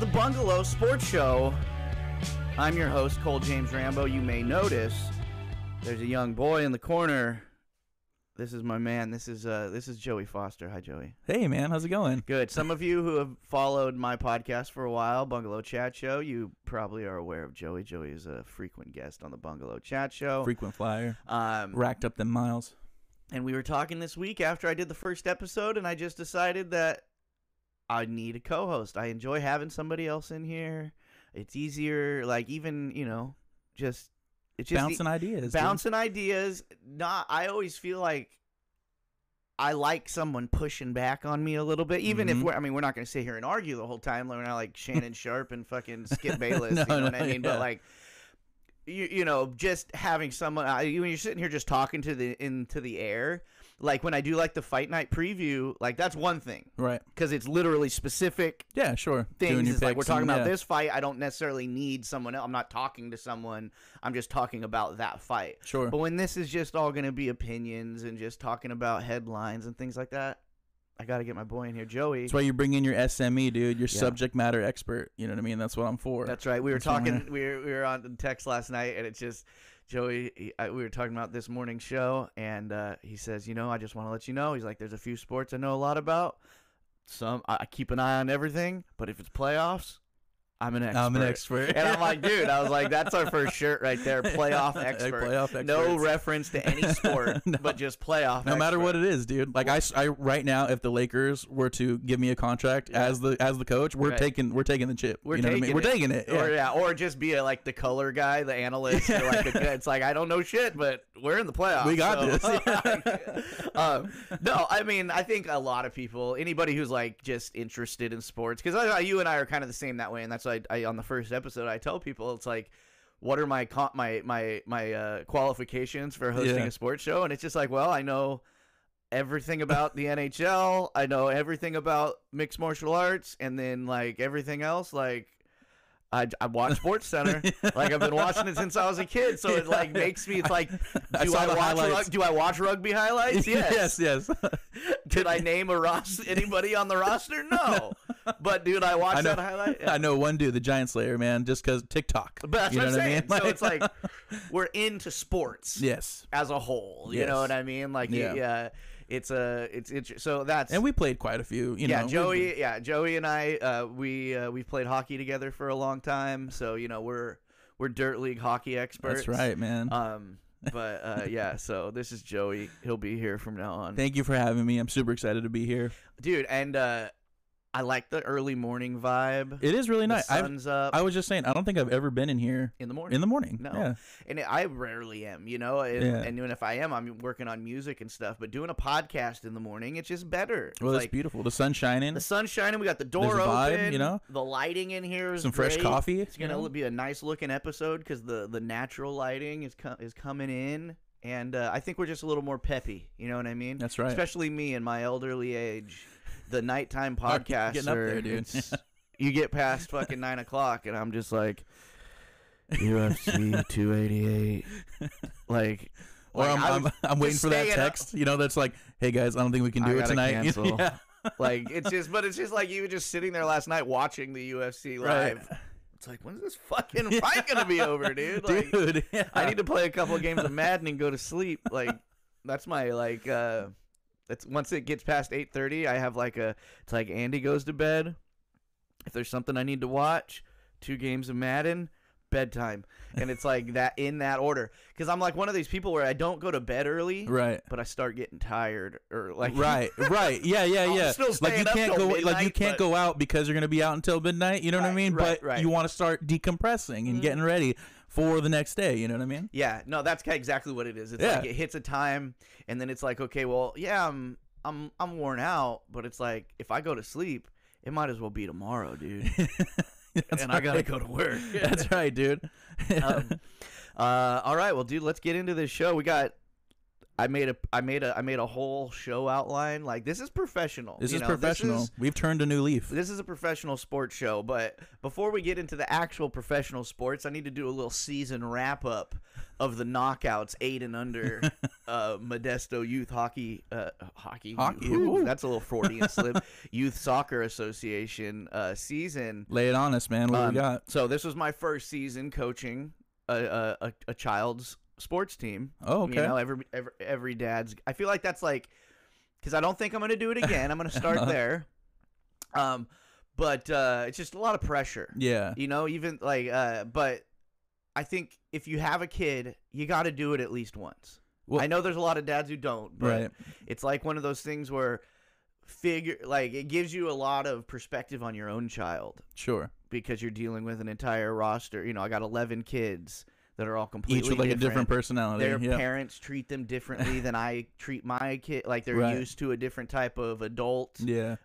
The Bungalow Sports Show. I'm your host, Cole James Rambo. You may notice there's a young boy in the corner. This is my man. This is Joey Foster. Hi, Joey. Hey, man. How's it going? Good. Some of you who have followed my podcast for a while, Bungalow Chat Show, you probably are aware of Joey. Joey is a frequent guest on the Bungalow Chat Show. Frequent flyer. Racked up them miles. And we were talking this week after I did the first episode, and I just decided that I need a co-host. I enjoy having somebody else in here. It's easier, like even, you know, just... It's just bouncing ideas. Bouncing ideas. Not. I always feel like I like someone pushing back on me a little bit. Even if we're, I mean, we're not going to sit here and argue the whole time. We're not like Shannon Sharp and fucking Skip Bayless. No, you know what I mean? Yeah. But like, you know, just having someone when you're sitting here just talking to the into the air. Like when I do like the fight night preview, like that's one thing, right? Because it's literally specific. Yeah, sure. Things it's like we're talking about this fight. I don't necessarily need someone else. I'm not talking to someone. I'm just talking about that fight. Sure. But when this is just all going to be opinions and just talking about headlines and things like that, I got to get my boy in here, Joey. That's why you bring in your SME, dude. Your subject matter expert. You know what I mean? That's what I'm for. That's right. We were talking. We were on the text last night, and it's just. Joey, we were talking about this morning's show, and he says, you know, I just want to let you know. He's like, there's a few sports I know a lot about. Some I keep an eye on everything, but if it's playoffs, I'm an expert. I'm an expert. And I'm like, dude, I was like, that's our first shirt right there, playoff expert. Playoff no reference to any sport, no. But just playoff no expert. Matter what it is, dude. Like, I right now, if the Lakers were to give me a contract as the coach, we're taking the chip. We're taking it. We're taking it. Yeah. Or just be like the color guy, the analyst. Or like it's like, I don't know shit, but we're in the playoffs. We got this. Yeah. No, I mean, I think a lot of people, anybody who's like just interested in sports, because you and I are kind of the same that way, and that's I on the first episode I tell people it's like, what are my qualifications for hosting a sports show? And it's just like, well, I know everything about the NHL, I know everything about mixed martial arts, and then like everything else, like I watch SportsCenter. Like I've been watching it since I was a kid, so it like makes me. It's like, do I watch rugby highlights? Yes, yes. Did I name anybody on the roster? No. But dude, I watched that highlight. Yeah. I know one dude, the Giant Slayer, man, just because TikTok. But that's what I'm saying. What I mean? So it's like we're into sports. Yes. As a whole, you know what I mean? Like yeah. And we played quite a few, you know. Joey and I, we've played hockey together for a long time, so you know we're dirt league hockey experts. That's right, man. So this is Joey. He'll be here from now on. Thank you for having me. I'm super excited to be here, dude. And I like the early morning vibe. It is really nice. The sun's up. I was just saying, I don't think I've ever been in here in the morning. No. Yeah. And I rarely am, you know. And if I am, I'm working on music and stuff. But doing a podcast in the morning, it's just better. Well, it's beautiful. The sun's shining. We got the door open. Vibe, you know. The lighting in here is great. Fresh coffee. It's gonna be a nice looking episode because the natural lighting is coming in. And I think we're just a little more peppy. You know what I mean? That's right. Especially me in my elderly age. The nighttime podcast, getting up there, dude. You get past fucking 9 o'clock, and I'm just like, UFC 288, like. Or I'm waiting for that text, you know, that's like, hey guys, I don't think we can do it tonight. Yeah. Like it's just like you were just sitting there last night watching the UFC live. Right. It's like, when's this fucking fight gonna be over, dude? Like, I need to play a couple of games of Madden and go to sleep. Like that's my like. It's once it gets past 8:30, I have like it's like Andy goes to bed. If there's something I need to watch, 2 games of Madden, bedtime, and it's like that in that order. Because I'm like one of these people where I don't go to bed early, right? But I start getting tired, or like right, yeah. Like you can't go out because you're gonna be out until midnight. You know what I mean? But you want to start decompressing and getting ready for the next day, you know what I mean? Yeah, no, that's exactly what it is. It's like it hits a time, and then it's like, okay, well, yeah, I'm worn out, but it's like if I go to sleep, it might as well be tomorrow, dude. I gotta go to work. That's right, dude. All right, well, dude, let's get into this show. We got. I made a whole show outline. Like this is professional. This is, we've turned a new leaf. This is a professional sports show. But before we get into the actual professional sports, I need to do a little season wrap up of the Knockouts 8 and under Modesto Youth Hockey. Ooh, that's a little Freudian slip. Youth Soccer Association season. Lay it on us, man. What we got? So this was my first season coaching a child's sports team. Oh, okay. You know, every dad's. I feel like that's like, because I don't think I'm going to do it again. I'm going to start there. But it's just a lot of pressure. Yeah. You know, even like, but I think if you have a kid, you got to do it at least once. Well, I know there's a lot of dads who don't, but it's like one of those things where it gives you a lot of perspective on your own child. Sure. Because you're dealing with an entire roster. You know, I got 11 kids that are all completely different. Each with like a different personality. Their parents treat them differently than I treat my kid. Like they're used to a different type of adult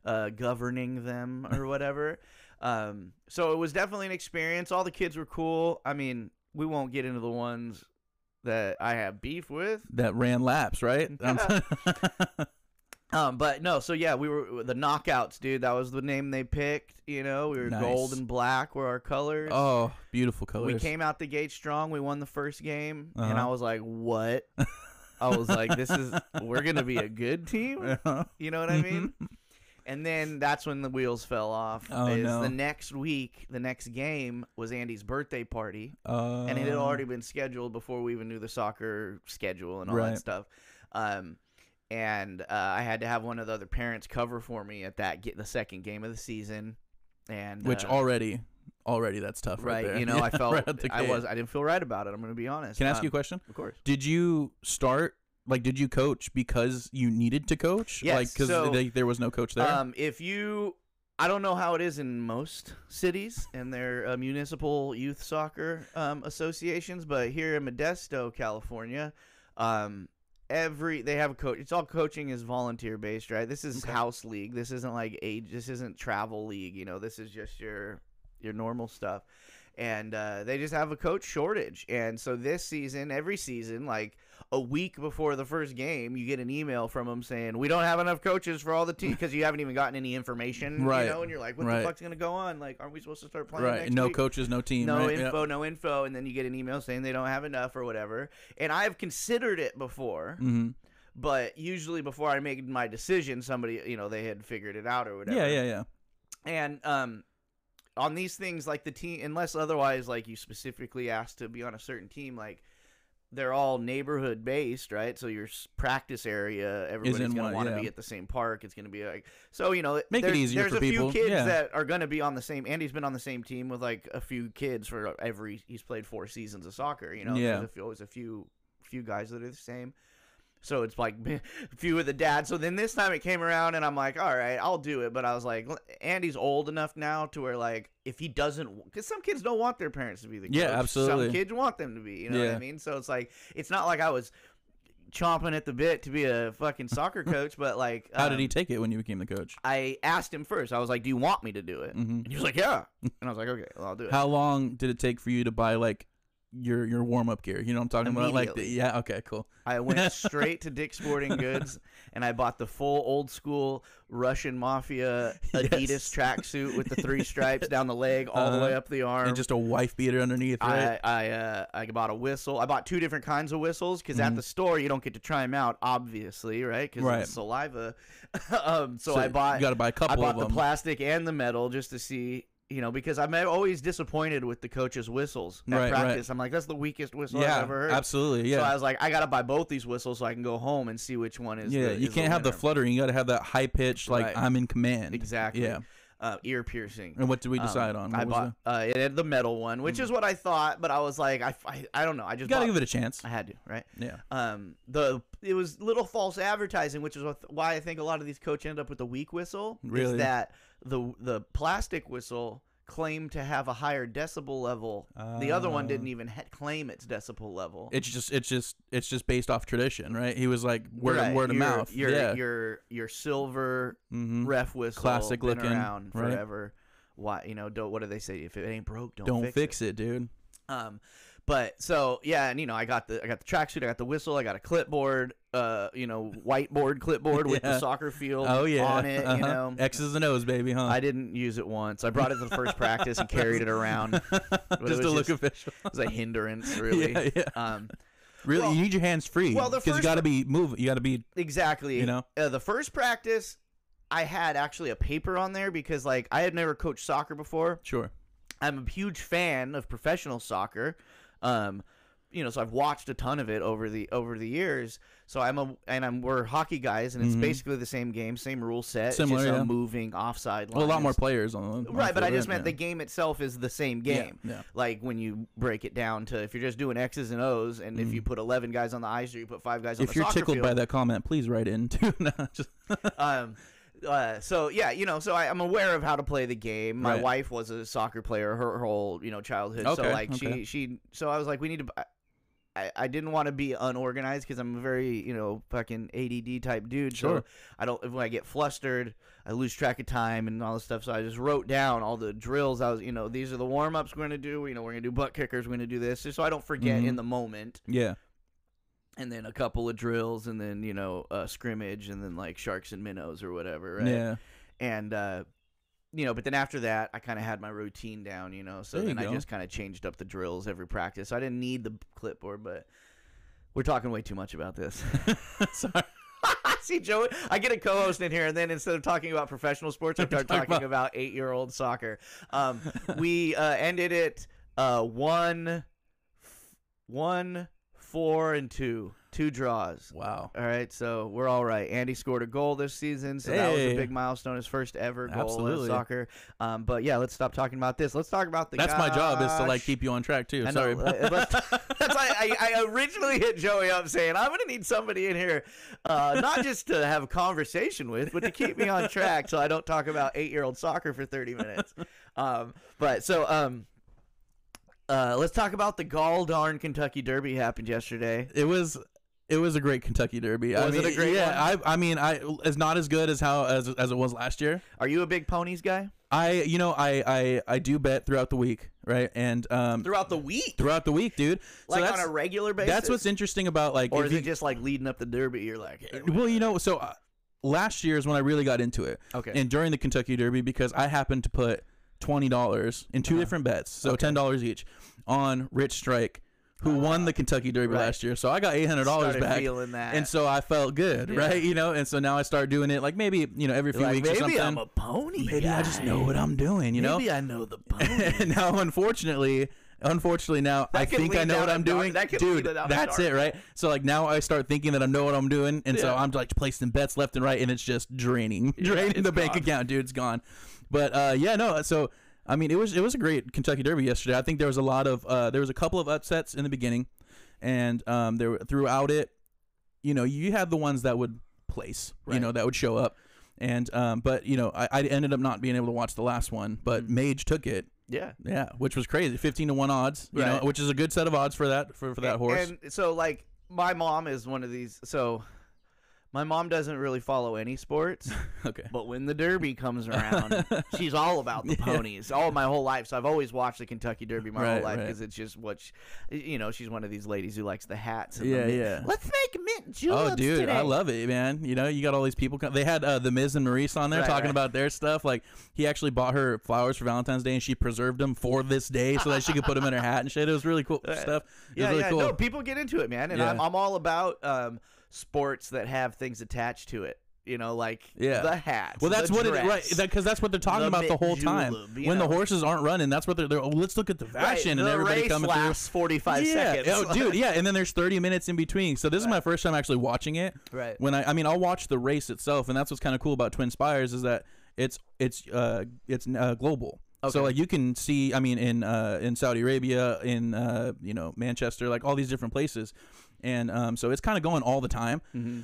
governing them or whatever. So it was definitely an experience. All the kids were cool. I mean, we won't get into the ones that I have beef with. That ran laps, right? But no, so yeah, we were the Knockouts, dude. That was the name they picked. You know, we were gold and black were our colors. Oh, beautiful colors. We came out the gate strong. We won the first game, and I was like, "What?" I was like, "This is we're gonna be a good team." Uh-huh. You know what I mean? And then that's when the wheels fell off. The next week, the next game was Andy's birthday party, and it had already been scheduled before we even knew the soccer schedule and all that stuff. And I had to have one of the other parents cover for me at the second game of the season, and which already that's tough, right? There. You know, I felt I didn't feel right about it. I'm going to be honest. Can I ask you a question? Of course. Did you start? Like, did you coach because you needed to coach? Yes. Like, because there was no coach there. I don't know how it is in most cities and their municipal youth soccer associations, but here in Modesto, California, they have a coach. It's all coaching is volunteer based, right? This is house league. This isn't like age. This isn't travel league. You know, this is just your normal stuff. And they just have a coach shortage. And so this season, every season, like a week before the first game, you get an email from them saying, "We don't have enough coaches for all the teams," because you haven't even gotten any information, right? You know, and you're like, "What the fuck's gonna go on? Like, aren't we supposed to start playing?" Right? Next week? Coaches, no team, no info, no info. And then you get an email saying they don't have enough or whatever. And I've considered it before, but usually before I make my decision, somebody, you know, they had figured it out or whatever. Yeah. And on these things, like the team, unless otherwise, like you specifically asked to be on a certain team, like they're all neighborhood based, right? So your practice area, everybody's going to want to be at the same park. It's going to be like, so, you know, make it easier for people. There's a few kids that are going to be on the same. Andy's been on the same team with like a few kids for he's played 4 seasons of soccer, you know, there's always a few guys that are the same. So it's like a few of the dads. So then this time it came around and I'm like, all right, I'll do it. But I was like, Andy's old enough now to where like if he doesn't – because some kids don't want their parents to be the coach. Yeah, absolutely. Some kids want them to be. You know what I mean? So it's like – it's not like I was chomping at the bit to be a fucking soccer coach, but like – how did he take it when you became the coach? I asked him first. I was like, do you want me to do it? Mm-hmm. And he was like, yeah. And I was like, okay, well, I'll do it. How long did it take for you to buy like – your warm-up gear, you know what I'm talking about? Like the, yeah, okay, cool. I went straight to Dick's Sporting Goods and I bought the full old school Russian Mafia Adidas tracksuit with the 3 stripes down the leg all the way up the arm and just a wife beater underneath, right? I bought a whistle. I bought 2 different kinds of whistles because at the store you don't get to try them out, obviously, right? Because it's saliva. So I bought, you gotta buy a couple. I bought of the plastic and the metal just to see. You know, because I'm always disappointed with the coaches' whistles at practice. I'm like, that's the weakest whistle I've ever heard. Absolutely, yeah. So I was like, I got to buy both these whistles so I can go home and see which one is the winner. You can't have the fluttering. You got to have that high-pitched, like, I'm in command. Exactly. Yeah. Ear piercing. And what did we decide on? I bought it had the metal one, which is what I thought, but I was like, I don't know. I just got to give it a chance. I had to, right? Yeah. It was little false advertising, which is why I think a lot of these coaches end up with the weak whistle. Really? Is that the plastic whistle claimed to have a higher decibel level. The other one didn't even claim its decibel level. It's just based off tradition, right? He was like word of mouth. Your silver ref whistle, classic been looking around forever. Why, you know? What do they say? If it ain't broke, don't fix it, dude. But so yeah, and you know, I got the tracksuit, I got the whistle, I got a clipboard, you know, whiteboard clipboard with the soccer field on it, you know. X's and O's, baby, huh? I didn't use it once. I brought it to the first practice and carried it around. Just to look official. It was a hindrance, really. Yeah. Really, well, you need your hands free. Well, because you got to be moving. You got to be exactly. You know, the first practice, I had actually a paper on there because like I had never coached soccer before. Sure, I'm a huge fan of professional soccer. You know, so I've watched a ton of it over the years. So we're hockey guys, and it's basically the same game, same rule set, similar, just moving offside lines. Well, a lot more players on right, but I just meant the game itself is the same game. Yeah, yeah. Like when you break it down to if you're just doing X's and O's, and if you put 11 guys on the ice or you put 5 guys on the soccer field. If you're tickled by that comment, please write in too. So yeah, you know, so I'm aware of how to play the game. My wife was a soccer player her whole, you know, childhood. Okay, so like she so I was like, we need to. I didn't want to be unorganized because I'm a very, you know, fucking ADD type dude. Sure. So when I get flustered, I lose track of time and all this stuff. So I just wrote down all the drills. You know, these are the warm ups we're going to do. You know, we're going to do butt kickers. We're going to do this. Just so I don't forget in the moment. Yeah. And then a couple of drills and then, you know, a scrimmage and then like sharks and minnows or whatever. Right. Yeah. And, you know, but then after that, I kind of had my routine down, you know, so then I just kind of changed up the drills every practice. So I didn't need the clipboard, but we're talking way too much about this. Sorry. See, Joey, I get a co-host in here, and then instead of talking about professional sports, I start talking about 8-year-old soccer. We ended it 1-4-2. 2 draws. Wow. All right, so we're all right. Andy scored a goal this season, so that was a big milestone, his first ever goal in soccer. But yeah, let's stop talking about this. Let's talk about the That's my job is to like keep you on track too. Sorry. That's why I originally hit Joey up saying, I'm going to need somebody in here not just to have a conversation with, but to keep me on track so I don't talk about 8-year-old soccer for 30 minutes. Let's talk about the gall darn Kentucky Derby happened yesterday. It was a great Kentucky Derby. Was it a great one? I mean, it's not as good as as it was last year. Are you a big ponies guy? I do bet throughout the week, right? And throughout the week? Throughout the week, dude. Like on a regular basis? That's what's interesting about like... Or is it just like leading up the Derby, you're like... Hey, well, you know, so last year is when I really got into it. Okay. And during the Kentucky Derby, because I happened to put $20 in two different bets, so $10 each, on Rich Strike, who won the Kentucky Derby last year. So I got $800 back, feeling that. And so I felt good, right? You know, and so now I start doing it like maybe, you know, every few weeks or something. Maybe I'm a pony guy. I just know what I'm doing, you know? Maybe I know the pony. And now, unfortunately now I think I know what I'm doing. Dude, that's it, right? So like now I start thinking that I know what I'm doing, and so I'm like placing bets left and right, and it's just draining the bank account, dude. It's gone. But yeah, no, so I mean it was a great Kentucky Derby yesterday. I think there was a lot of there was a couple of upsets in the beginning, and throughout it, you know, you had the ones that would place, you know, that would show up, and but you know I ended up not being able to watch the last one, but Mage took it. Yeah, which was crazy. 15-1 odds, you know, which is a good set of odds for that for that horse. And so like my mom is one of these, so my mom doesn't really follow any sports, but when the Derby comes around, she's all about the ponies all my whole life. So I've always watched the Kentucky Derby my whole life because it's just what, you know, she's one of these ladies who likes the hats. And let's make mint juleps today. Oh, dude, I love it, man. You know, you got all these people. They had the Miz and Maurice on there talking about their stuff. Like, he actually bought her flowers for Valentine's Day, and she preserved them for this day so that she could put them in her hat and shit. It was really cool stuff. It was really cool. No, people get into it, man, and I'm all about... sports that have things attached to it, you know, like the hats. Well, that's what dress, because that's what they're talking about the whole time. When the horses aren't running, that's what they're let's look at the fashion and everybody coming through. The race lasts 45 seconds. Oh, dude, and then there's 30 minutes in between. So this is my first time actually watching it. Right. When I mean, I'll watch the race itself, and that's what's kind of cool about Twin Spires is that it's global. Okay. So like you can see, I mean, in Saudi Arabia, in you know, Manchester, like all these different places. And so it's kind of going all the time.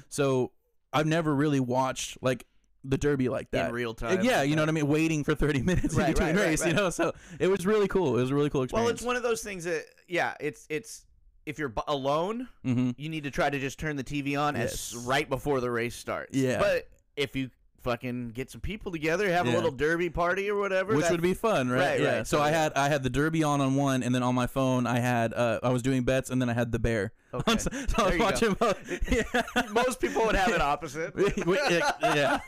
So I've never really watched like the Derby like that in real time. Yeah, you know what I mean? Waiting for 30 minutes in between race, you know? So it was really cool. It was a really cool experience. Well, it's one of those things that, it's if you're alone, you need to try to just turn the TV on as right before the race starts. Yeah. But if you fucking get some people together, have a little Derby party or whatever, which would be fun, right? Yeah. So I had the Derby on one, and then on my phone I was doing bets, and then I had the Bear. Okay. So I was watching both. Most people would have it opposite. Yeah.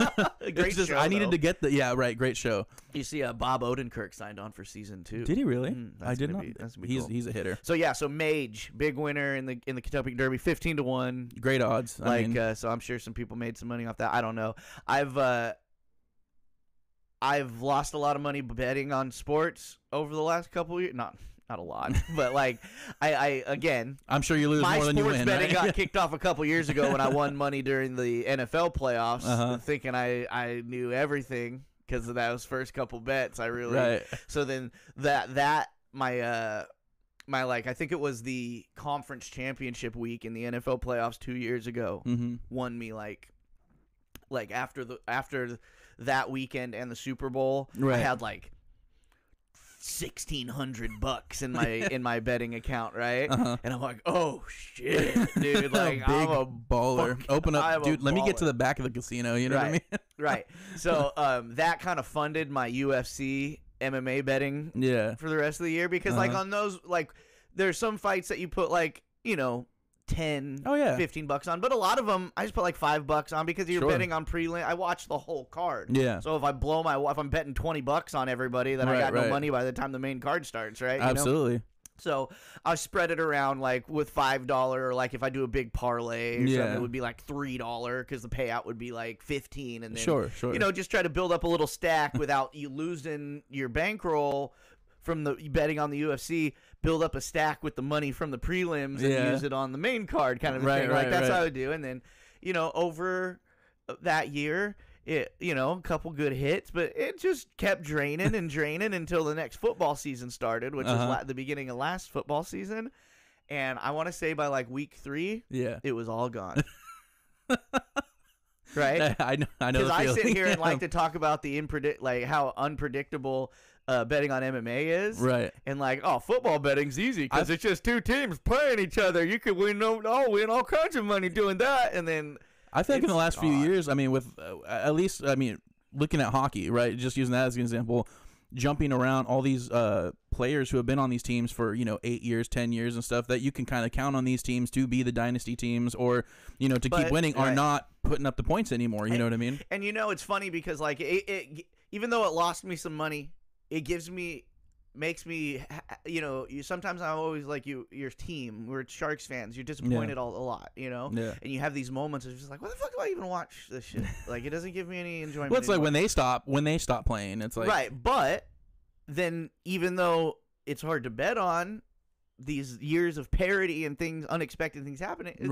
Great show. I needed to get the great show. You see, Bob Odenkirk signed on for season 2. Did he really? I did not. He's a hitter. So yeah, so Mage, big winner in the Kentucky Derby, 15 to 1. Great odds. So I'm sure some people made some money off that. I don't know. I've lost a lot of money betting on sports over the last couple of years. Not a lot, but I'm sure you lose more than you win. My sports betting got kicked off a couple years ago when I won money during the NFL playoffs, thinking I knew everything because of those first couple bets. So then I think it was the conference championship week in the NFL playoffs 2 years ago won me after that weekend and the Super Bowl. Right. I had $1,600 in my betting account, right? And I'm like, oh shit, dude! I'm a baller. Open up, dude. Let me get to the back of the casino. You know what I mean? Right. So that kind of funded my UFC MMA betting. Yeah. For the rest of the year, because on those, there's some fights that you put $10, $15 on, but a lot of them I just put $5 on because you're betting on prelim. I watch the whole card. Yeah. So if I'm betting $20 on everybody, then I got no money by the time the main card starts, right? Absolutely. Know? So I spread it around with $5, or if I do a big parlay or something, it would be $3 because the payout would be $15, and then just try to build up a little stack without you losing your bankroll from the betting on the UFC. Build up a stack with the money from the prelims and use it on the main card, kind of thing. That's how I would do. And then, over that year, a couple good hits, but it just kept draining and draining until the next football season started, which was the beginning of last football season. And I want to say by week 3, it was all gone. Right? I know. Because I sit here and to talk about the how unpredictable betting on MMA is, right? And football betting's easy because it's just two teams playing each other. You could win all kinds of money doing that. And then I think in the last few years, looking at hockey, right? Just using that as an example, jumping around all these players who have been on these teams for 8 years, 10 years, and stuff that you can kind of count on these teams to be the dynasty teams, or to keep winning, are not putting up the points anymore. You know what I mean? And it's funny because it even though it lost me some money, it makes me, sometimes I'm always your team, we're Sharks fans, you're disappointed a lot, and you have these moments of just what the fuck do I even watch this shit? It doesn't give me any enjoyment. Well, it's anymore. when they stop playing, it's right. But then even though it's hard to bet on, these years of parody and things, unexpected things happening, it's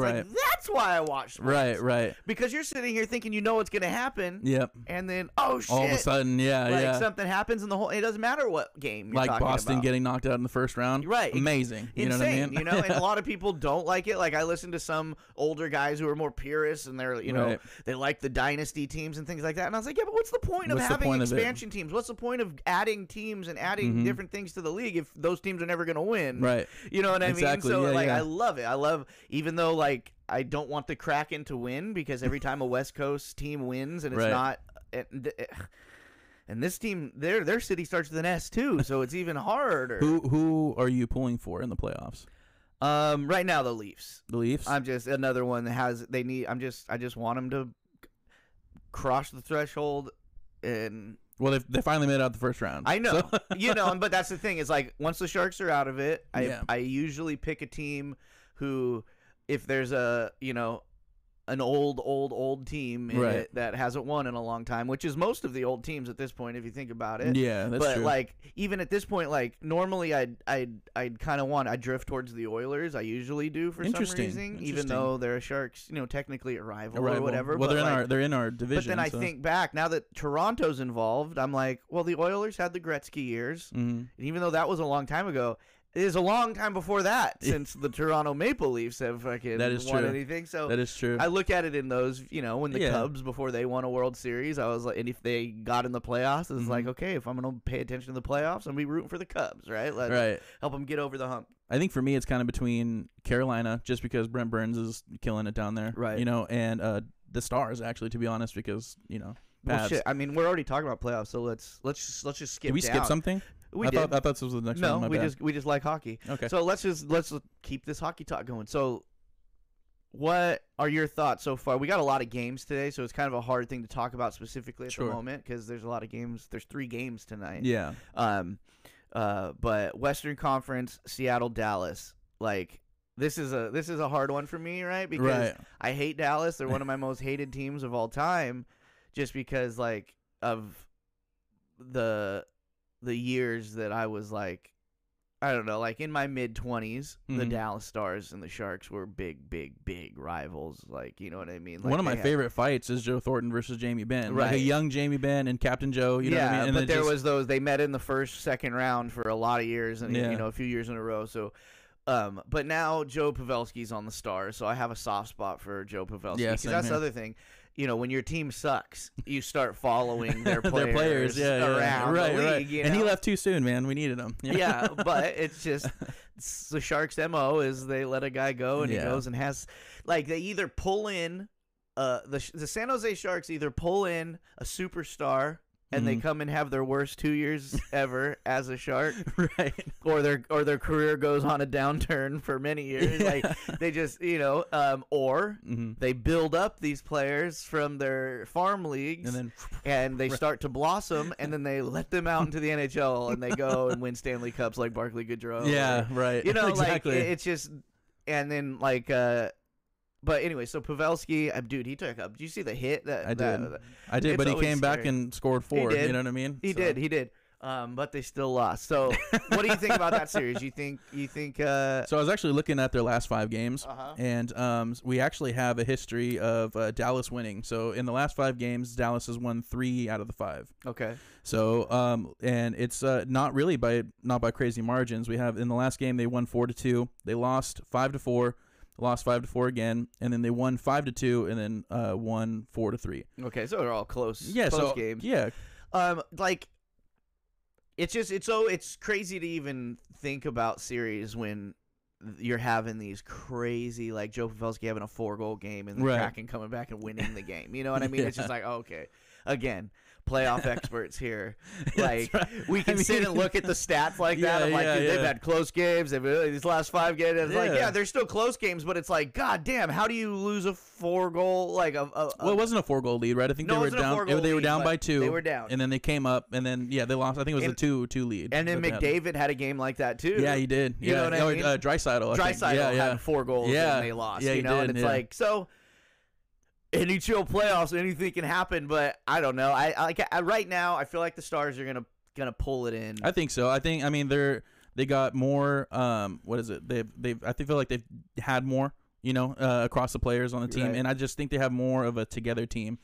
that's why I watch sports. Right. Because you're sitting here thinking what's going to happen. Yep. And then, oh, shit. All of a sudden, something happens in the whole – it doesn't matter what game you're talking about. Like Boston getting knocked out in the first round. Right. Amazing. You know what I mean? And a lot of people don't like it. I listen to some older guys who are more purists, and they're, they like the dynasty teams and things like that. And I was but what's the point of having expansion teams? What's the point of adding teams and adding different things to the league if those teams are never going to win? Right. You know what I mean? So, I love it. I love, even though, I don't want the Kraken to win because every time a West Coast team wins and it's not, and this team, their city starts with an S too, so it's even harder. Who are you pulling for in the playoffs? Right now, the Leafs. The Leafs? I'm just another one that has, they need, I just want them to cross the threshold and... Well, they finally made it out the first round. I know. So. But that's the thing. Is once the Sharks are out of it, I usually pick a team who, if there's a, an old team in it that hasn't won in a long time, which is most of the old teams at this point, if you think about it. Yeah, that's true. But, even at this point, normally I'd kind of I drift towards the Oilers. I usually do for some reason, even though they're a Sharks, technically a rival or whatever. Well, but they're in our division. But then I think back, now that Toronto's involved, I'm well, the Oilers had the Gretzky years. Mm-hmm. And even though that was a long time ago, it is a long time before that since the Toronto Maple Leafs have fucking won anything. So that is true. I look at it in those, when the Cubs, before they won a World Series, I was and if they got in the playoffs, it's okay, if I'm going to pay attention to the playoffs, I'm going to be rooting for the Cubs, right? Let's help them get over the hump. I think for me, it's kind of between Carolina, just because Brent Burns is killing it down there, right? And the Stars, actually, to be honest, because, Well, shit. I mean, we're already talking about playoffs, so let's just skip. Did we skip something? I thought this was the next one. No, we just like hockey. Okay. So let's keep this hockey talk going. So What are your thoughts so far? We got a lot of games today, so it's kind of a hard thing to talk about specifically at the moment because there's a lot of games. There's 3 games tonight. Yeah. But Western Conference, Seattle, Dallas, like this is a hard one for me, right? Because I hate Dallas. They're one of my most hated teams of all time, just because like of the years that I was like, I don't know, like in my mid-20s, the Dallas Stars and the Sharks were big, big, big rivals. Like, you know what I mean? Like, one of my favorite fights is Joe Thornton versus Jamie Benn. Right. Like a young Jamie Benn and Captain Joe, you know what I mean? And but there was those, they met in the first, second round for a lot of years and, you know, a few years in a row. So, but now Joe Pavelski's on the Stars, so I have a soft spot for Joe Pavelski. Because that's the other thing. You know, when your team sucks, you start following their players, around the league. You know? And he left too soon, man. We needed him. Yeah, but it's just the Sharks' MO is they let a guy go and he goes and has like they either pull in the San Jose Sharks either pull in a superstar and they come and have their worst 2 years ever as a Shark, or their career goes on a downturn for many years. Like they just, you know, or they build up these players from their farm leagues, and then they start to blossom, and then they let them out into the NHL, and they go and win Stanley Cups like Barclay Goodrow. You know, like it's just, and then like. But anyway, so Pavelski, dude, he took up. Did you see the hit? I did, but he came back and scored 4. You know what I mean? He did. But they still lost. So, what do you think about that series? You think? So I was actually looking at their last 5 games, and we actually have a history of Dallas winning. So in the last 5 games, Dallas has won 3 out of the 5. Okay. So and it's not really not by crazy margins. We have in the last game they won 4-2. They lost 5-4. Lost 5-4 again, and then they won 5-2, and then won 4-3. Okay, so they're all close. Yeah, close games. Yeah, like it's just it's crazy to even think about series when you're having these crazy like Joe Pavelski having a 4-goal game and the Kraken coming back and winning the game. You know what I mean? It's just like okay, again. Playoff experts here, like we can sit and look at the stats like that. I'm like, dude, they've had close games. They've these last 5 games. It's like, yeah, they're still close games, but it's like, god damn, how do you lose a 4-goal like well, it wasn't a 4-goal lead, right? I think they were down. They were down by 2. They were down, and then they came up, and then they lost. I think it was a 2-2 lead. And then McDavid had a game like that too. Yeah, he did. You know what I mean? Draisaitl had 4 goals, and they lost. Yeah, you know, and it's like so. NHL playoffs, anything can happen, but I don't know. I right now, I feel like the Stars are gonna pull it in. I think so. I mean, they got more. What is it? I feel like they've had more. You know, across the players on the team, and I just think they have more of a together team.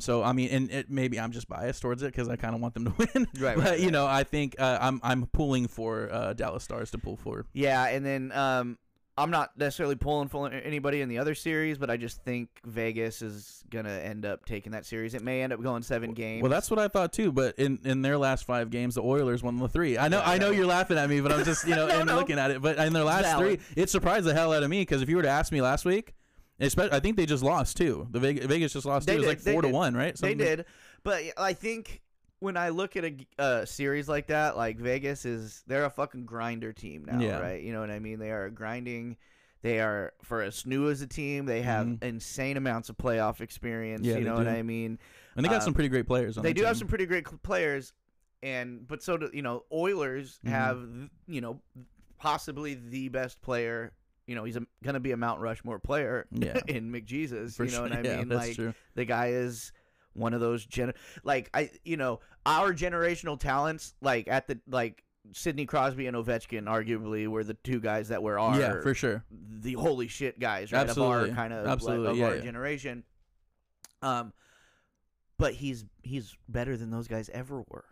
So I mean, and maybe I'm just biased towards it because I kind of want them to win. But you know, I think I'm pulling for Dallas Stars to pull for. Yeah, and then I'm not necessarily pulling for anybody in the other series, but I just think Vegas is going to end up taking that series. It may end up going 7 games. Well, that's what I thought too, but in their last 5 games, the Oilers won the 3. I know you're laughing at me, but I'm just, you know, looking at it. But in their last 3, it surprised the hell out of me because if you were to ask me last week, I think they just lost too. The Vegas just lost too. It was like 4-1, right? Something they did. But I think when I look at a series like that, like Vegas they're a fucking grinder team now, right? You know what I mean? They are grinding. They are, for as new as a team, they have insane amounts of playoff experience. Yeah, you know what I mean? And they got some pretty great players on the team. They do have some pretty great players. But so do, you know, Oilers have, you know, possibly the best player. You know, he's going to be a Mount Rushmore player in McJesus. You know what I mean? That's like, true. The guy is one of those you know, our generational talents, like at the Sidney Crosby and Ovechkin arguably were the 2 guys that were our for sure the holy shit guys, right? Absolutely. Of our kind of our generation. But he's better than those guys ever were.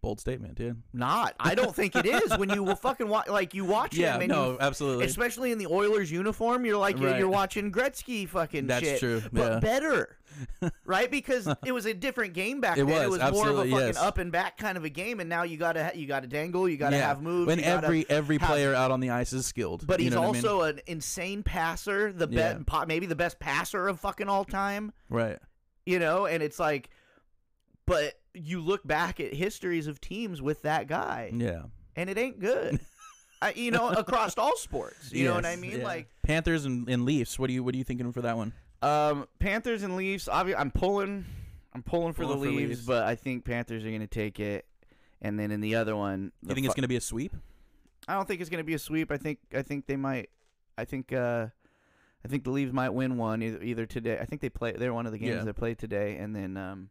Bold statement, dude. I don't think it is. When you fucking watch, like you watch him. And absolutely. Especially in the Oilers uniform, you're like you're watching Gretzky fucking. That's shit. That's true, but better, right? Because it was a different game back then. It was more of a fucking up and back kind of a game, and now you gotta dangle, you gotta have moves. When every player out on the ice is skilled, but he's also an insane passer, the maybe the best passer of fucking all time, right? You know, and it's like, but you look back at histories of teams with that guy, and it ain't good. across all sports. You know what I mean? Yeah. Like Panthers and Leafs. What are you thinking for that one? Panthers and Leafs. Obviously, I'm pulling for the Leafs, but I think Panthers are going to take it. And then in the other one, you think it's going to be a sweep? I don't think it's going to be a sweep. I think they might. I think the Leafs might win one either today. I think they play. They're one of the games they played today, and then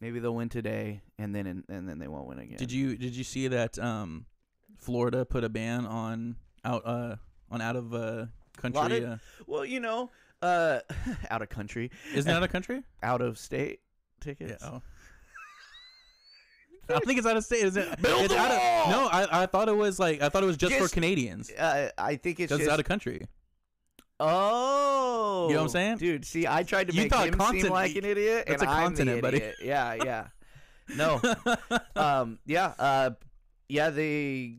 maybe they'll win today, and then they won't win again. Did you see that Florida put a ban on out of country? Out of country isn't out of country. Out of state tickets. Yeah, I think it's out of state, isn't it? Build the wall! I thought it was just for Canadians. I think it's just out of country. Oh, you know what I'm saying, dude? See, I tried to make him seem like an idiot, and I'm the idiot, buddy. Yeah. No, a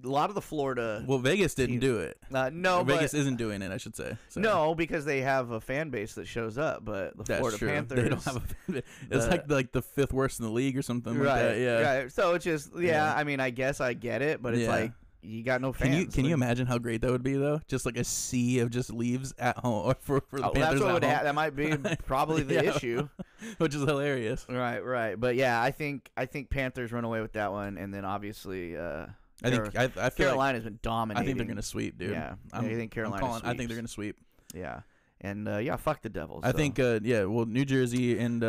lot of the Florida. Well, Vegas didn't do it. No, Vegas isn't doing it. I should say so. No, because they have a fan base that shows up, but the Florida Panthers, they don't have a fan base. It's like the fifth worst in the league or something, right? Like that. Yeah. Right. So it's just I mean, I guess I get it, but it's like you got no fans. Can you imagine how great that would be though? Just like a sea of just leaves at home, or for the Panthers. That's what that might be probably the issue, which is hilarious. Right. But yeah, I think Panthers run away with that one, and then obviously, I feel Carolina's been dominating. I think they're gonna sweep, dude. Yeah, I think Carolina. I think they're gonna sweep. Yeah, and fuck the Devils. I think well, New Jersey and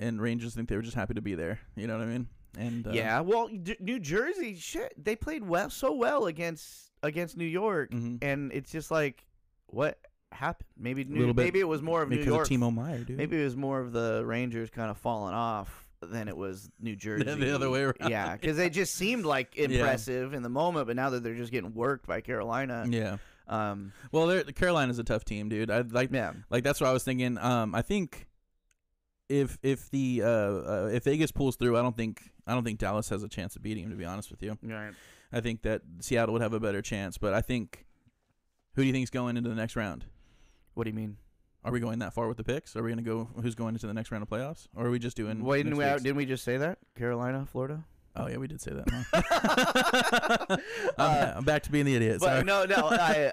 Rangers think they were just happy to be there. You know what I mean? And New Jersey, shit, they played so well against New York, and it's just like, what happened? Maybe it was more of New York. Of Timo Meyer, dude. Maybe it was more of the Rangers kind of falling off than it was New Jersey. The other way around. Yeah, because they just seemed like impressive in the moment, but now that they're just getting worked by Carolina. Yeah. Well, Carolina's a tough team, dude. Like that's what I was thinking. I think if Vegas pulls through, I don't think Dallas has a chance of beating him, to be honest with you. Right. I think that Seattle would have a better chance, but I think, who do you think's going into the next round? What do you mean? Are we going that far with the picks? Are we going to go who's going into the next round of playoffs? Or are we just doing... Wait, didn't we just say that? Carolina, Florida? Oh, yeah, we did say that. Huh? I'm back to being the idiot. But no,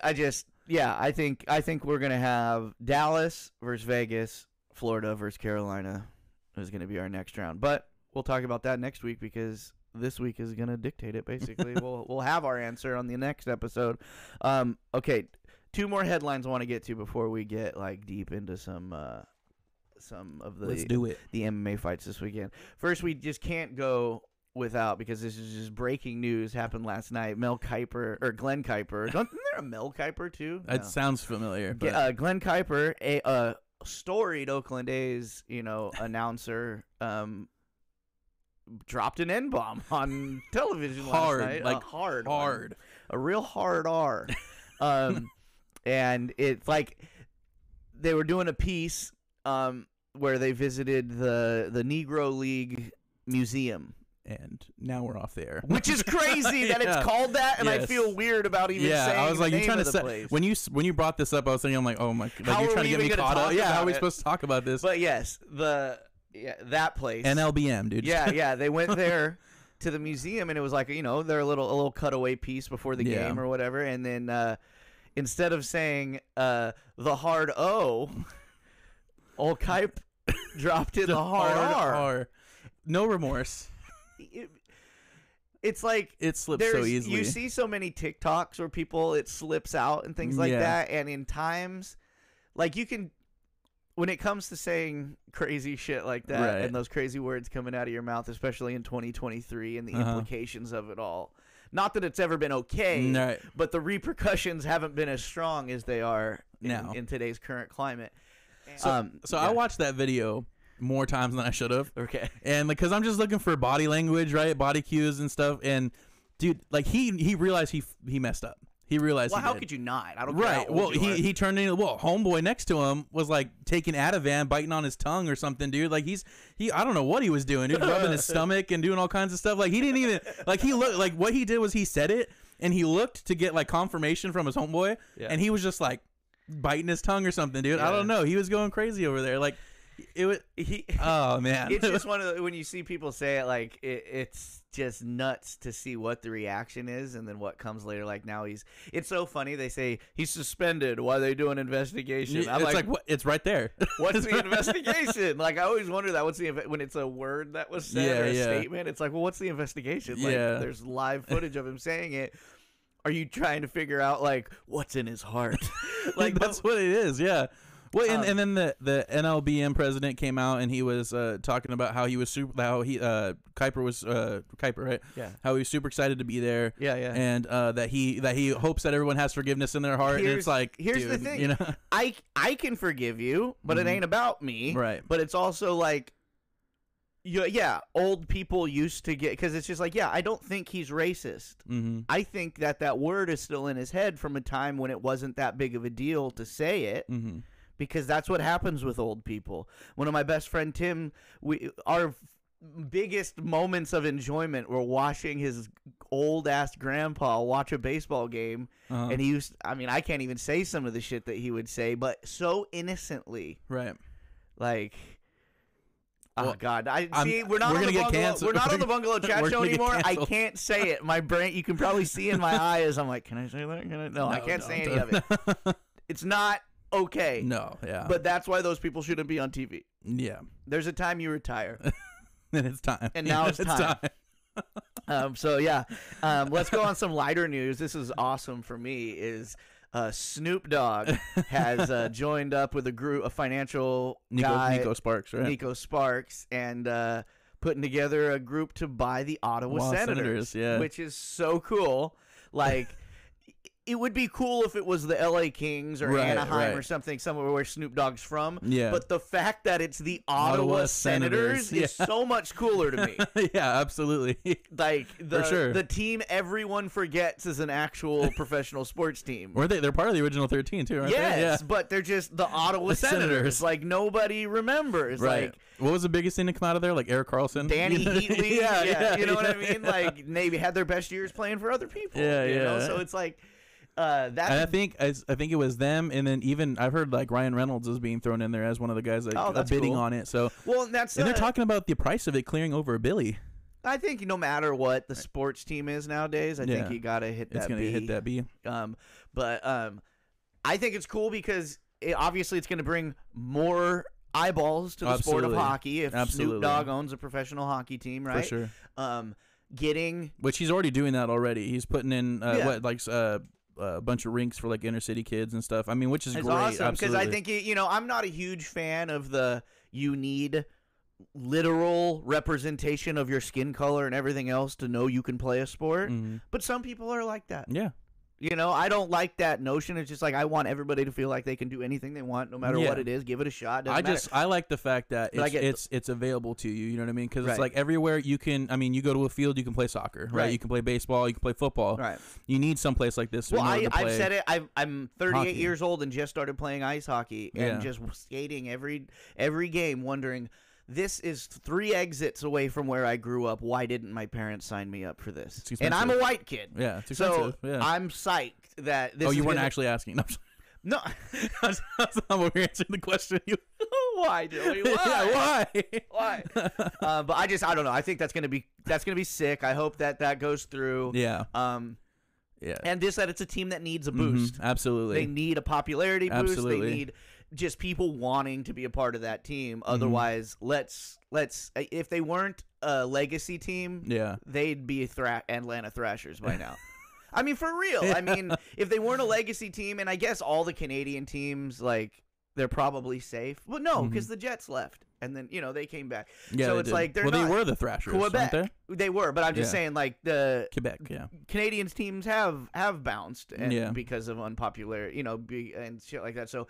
I just... Yeah, I think we're going to have Dallas versus Vegas, Florida versus Carolina is going to be our next round. But... we'll talk about that next week, because this week is going to dictate it, basically. We'll have our answer on the next episode. Okay, two more headlines I want to get to before we get deep into some of the... Let's do it. The MMA fights this weekend. First, we just can't go without, because this is just breaking news, happened last night. Glenn Kuiper. Isn't there a Mel Kiper, too? No. That sounds familiar. But... Glenn Kuiper, a storied Oakland A's, announcer... dropped an N-bomb on television last night. Hard. A real hard R. And it's like they were doing a piece where they visited the Negro League Museum. And now we're off the air. Which is crazy that it's called that, and I feel weird about even saying I was like, the name of the place. When you brought this up, I was thinking, I'm like, oh my God. You're trying to get me caught up. Yeah, how are we supposed to talk about this? But yes, that place. NLBM, dude. Yeah. They went there to the museum, and it was their little cutaway piece before the game or whatever. And then instead of saying the hard O, old Kipe dropped in the hard R. No remorse. It's like it slips so easily. You see so many TikToks where it slips out and things like that. And in times, you can. When it comes to saying crazy shit like that and those crazy words coming out of your mouth, especially in 2023 and the implications of it all, not that it's ever been okay, but the repercussions haven't been as strong as they are in today's current climate. I watched that video more times than I should have. Okay. And because I'm just looking for body language, right? Body cues and stuff. And dude, he realized he messed up. He realized. Well, how could you not? I don't. Right. Well, he turned into. Well, homeboy next to him was taking Ativan, biting on his tongue or something, dude. I don't know what he was doing, dude. Rubbing his stomach and doing all kinds of stuff. He didn't even he looked what he did was he said it and he looked to get confirmation from his homeboy and he was just biting his tongue or something, dude. Yeah. I don't know. He was going crazy over there. It was he. Oh man, it's just one of the, when you see people say it, like it's just nuts to see what the reaction is, and then what comes later. Like now he's. It's so funny. They say he's suspended while they do an investigation. I'm like what? It's right there. What's the investigation? Like I always wonder that. What's the when it's a word that was said or a statement? It's like, well, what's the investigation? Like there's live footage of him saying it. Are you trying to figure out like what's in his heart? Like that's what it is. Yeah. Well, and then the NLBM president came out and he was talking about how he was super, how he Kuiper was Kuiper, right? Yeah. How he was super excited to be there. Yeah, yeah. And that he hopes that everyone has forgiveness in their heart. Here's, and it's like, here's dude, the thing, you know, I can forgive you, but it ain't about me, right? But it's also like, yeah, old people used to get, because it's just like, yeah, I don't think he's racist. I think that word is still in his head from a time when it wasn't that big of a deal to say it. Because that's what happens with old people. One of my best friend Tim, our biggest moments of enjoyment were watching his old ass grandpa watch a baseball game, and he used. I mean, I can't even say some of the shit that he would say, but so innocently, right? Like, well, oh god, we're not on the Bungalow Chat Show anymore. I can't say it. My brain, you can probably see in my eyes. I'm like, can I say that? No, I can't say any of it. It's not. Okay. No, yeah. But that's why those people shouldn't be on TV. Yeah. There's a time you retire. And it's time. And now it's time. So, yeah. Let's go on some lighter news. This is awesome for me is Snoop Dogg has joined up with a financial guy. Nico Sparks, right? Nico Sparks. And putting together a group to buy the Ottawa Senators. Yeah. Which is so cool. Like... It would be cool if it was the LA Kings or Anaheim or something, somewhere where Snoop Dogg's from. Yeah. But the fact that it's the Ottawa Senators is so much cooler to me. Yeah, absolutely. Like the team everyone forgets is an actual professional sports team. Or they're part of the original 13 too, aren't they? Yes, but they're just the Ottawa Senators. Like nobody remembers. Right. Like what was the biggest thing to come out of there? Like Eric Carlson, Danny Heatley. Yeah. You know what I mean? Like maybe had their best years playing for other people. You know? So it's like. I think it was them, and then even I've heard like Ryan Reynolds is being thrown in there as one of the guys that bidding on it. So and they're talking about the price of it clearing over $1 billion. I think no matter what the sports team is nowadays, I think you gotta hit that. It's gonna hit that B. But I think it's cool because obviously it's gonna bring more eyeballs to the sport of hockey if Snoop Dogg owns a professional hockey team, right? For sure. Which he's already doing that already. He's putting in a bunch of rinks for like inner city kids and stuff. I mean, which is great. Awesome, because I think I'm not a huge fan of you need literal representation of your skin color and everything else to know you can play a sport. But some people are like that. Yeah, I don't like that notion. It's just like I want everybody to feel like they can do anything they want, no matter what it is. Give it a shot. I like the fact that it's available to you. You know what I mean? Because it's like everywhere you can. I mean, you go to a field, you can play soccer, right? You can play baseball, you can play football, right? You need some place like this. Well, I've said it. I'm 38 years old and just started playing ice hockey and just skating every game, wondering. This is 3 exits away from where I grew up. Why didn't my parents sign me up for this? And I'm a white kid. Yeah, it's expensive. So I'm psyched that this. Oh, you weren't actually asking. No, that's not what we're answering the question. Why, Joey? Why? Yeah, why? Why? But I don't know. I think that's gonna be sick. I hope that goes through. Yeah. Yeah. And just that it's a team that needs a boost. Absolutely. They need a popularity boost. Absolutely. They need. Just people wanting to be a part of that team. Otherwise, let's if they weren't a legacy team, they'd be Atlanta Thrashers by now. I mean, for real. Yeah. I mean, if they weren't a legacy team, and I guess all the Canadian teams, like they're probably safe. Well, no, because the Jets left, and then they came back. Yeah, so it's like they were the Thrashers, Quebec. Weren't they? They were, but I'm just saying, like the Quebec, Canadians teams have bounced, and because of unpopularity, and shit like that. So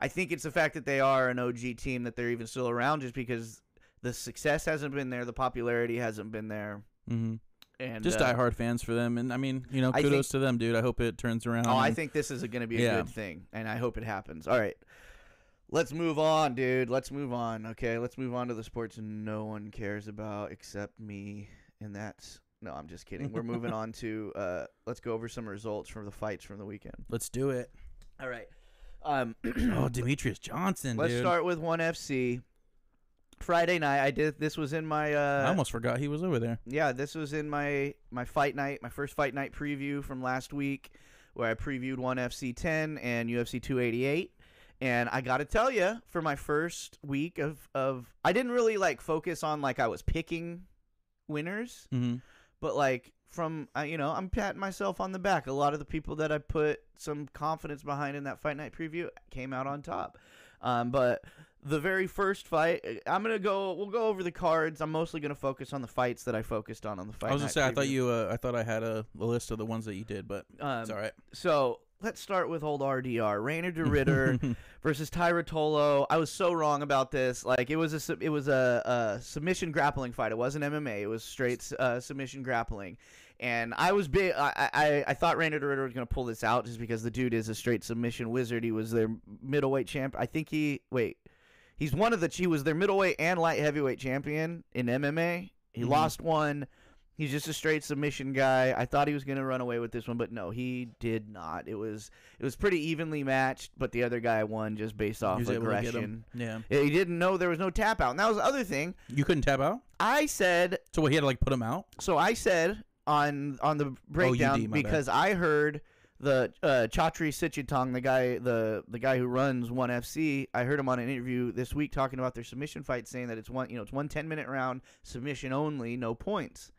I think it's the fact that they are an OG team that they're even still around, just because the success hasn't been there, the popularity hasn't been there. And just diehard fans for them, and I mean, kudos to them, dude. I hope it turns around. I think this is going to be a good thing, and I hope it happens. All right, let's move on, dude. Let's move on. Okay, let's move on to the sports no one cares about except me, and that's no. I'm just kidding. We're moving on to let's go over some results from the fights from the weekend. Let's do it. All right. Oh, Demetrius Johnson. Let's start with ONE FC. Friday night, I did. This was in my. I almost forgot he was over there. Yeah, this was in my fight night, my first fight night preview from last week, where I previewed ONE FC 10 and UFC 288. And I got to tell you, for my first week of I didn't really like focus on like I was picking winners, but like from you know, I'm patting myself on the back. A lot of the people that I put some confidence behind in that fight night preview came out on top. But the very first fight, we'll go over the cards. I'm mostly gonna focus on the fights that I focused on the fight. I was gonna say preview. I thought I had a list of the ones that you did, but it's all right. So. Let's start with old RDR. Reinier de Ridder versus Tyratolo. I was so wrong about this. Like it was a submission grappling fight. It wasn't MMA. It was straight submission grappling. And I was big. I thought Reinier de Ridder was going to pull this out just because the dude is a straight submission wizard. He was their middleweight champ. I think he's one of the. He was their middleweight and light heavyweight champion in MMA. He lost one. He's just a straight submission guy. I thought he was going to run away with this one, but no, he did not. It was pretty evenly matched, but the other guy won just based off aggression. Yeah. He didn't know there was no tap out. And that was the other thing. You couldn't tap out? I said... So he had to like put him out? So I said on the breakdown, because I heard the Chhatri Sitchitong, the guy who runs ONE FC, I heard him on an interview this week talking about their submission fight, saying that it's 1 10-minute round, submission only, no points.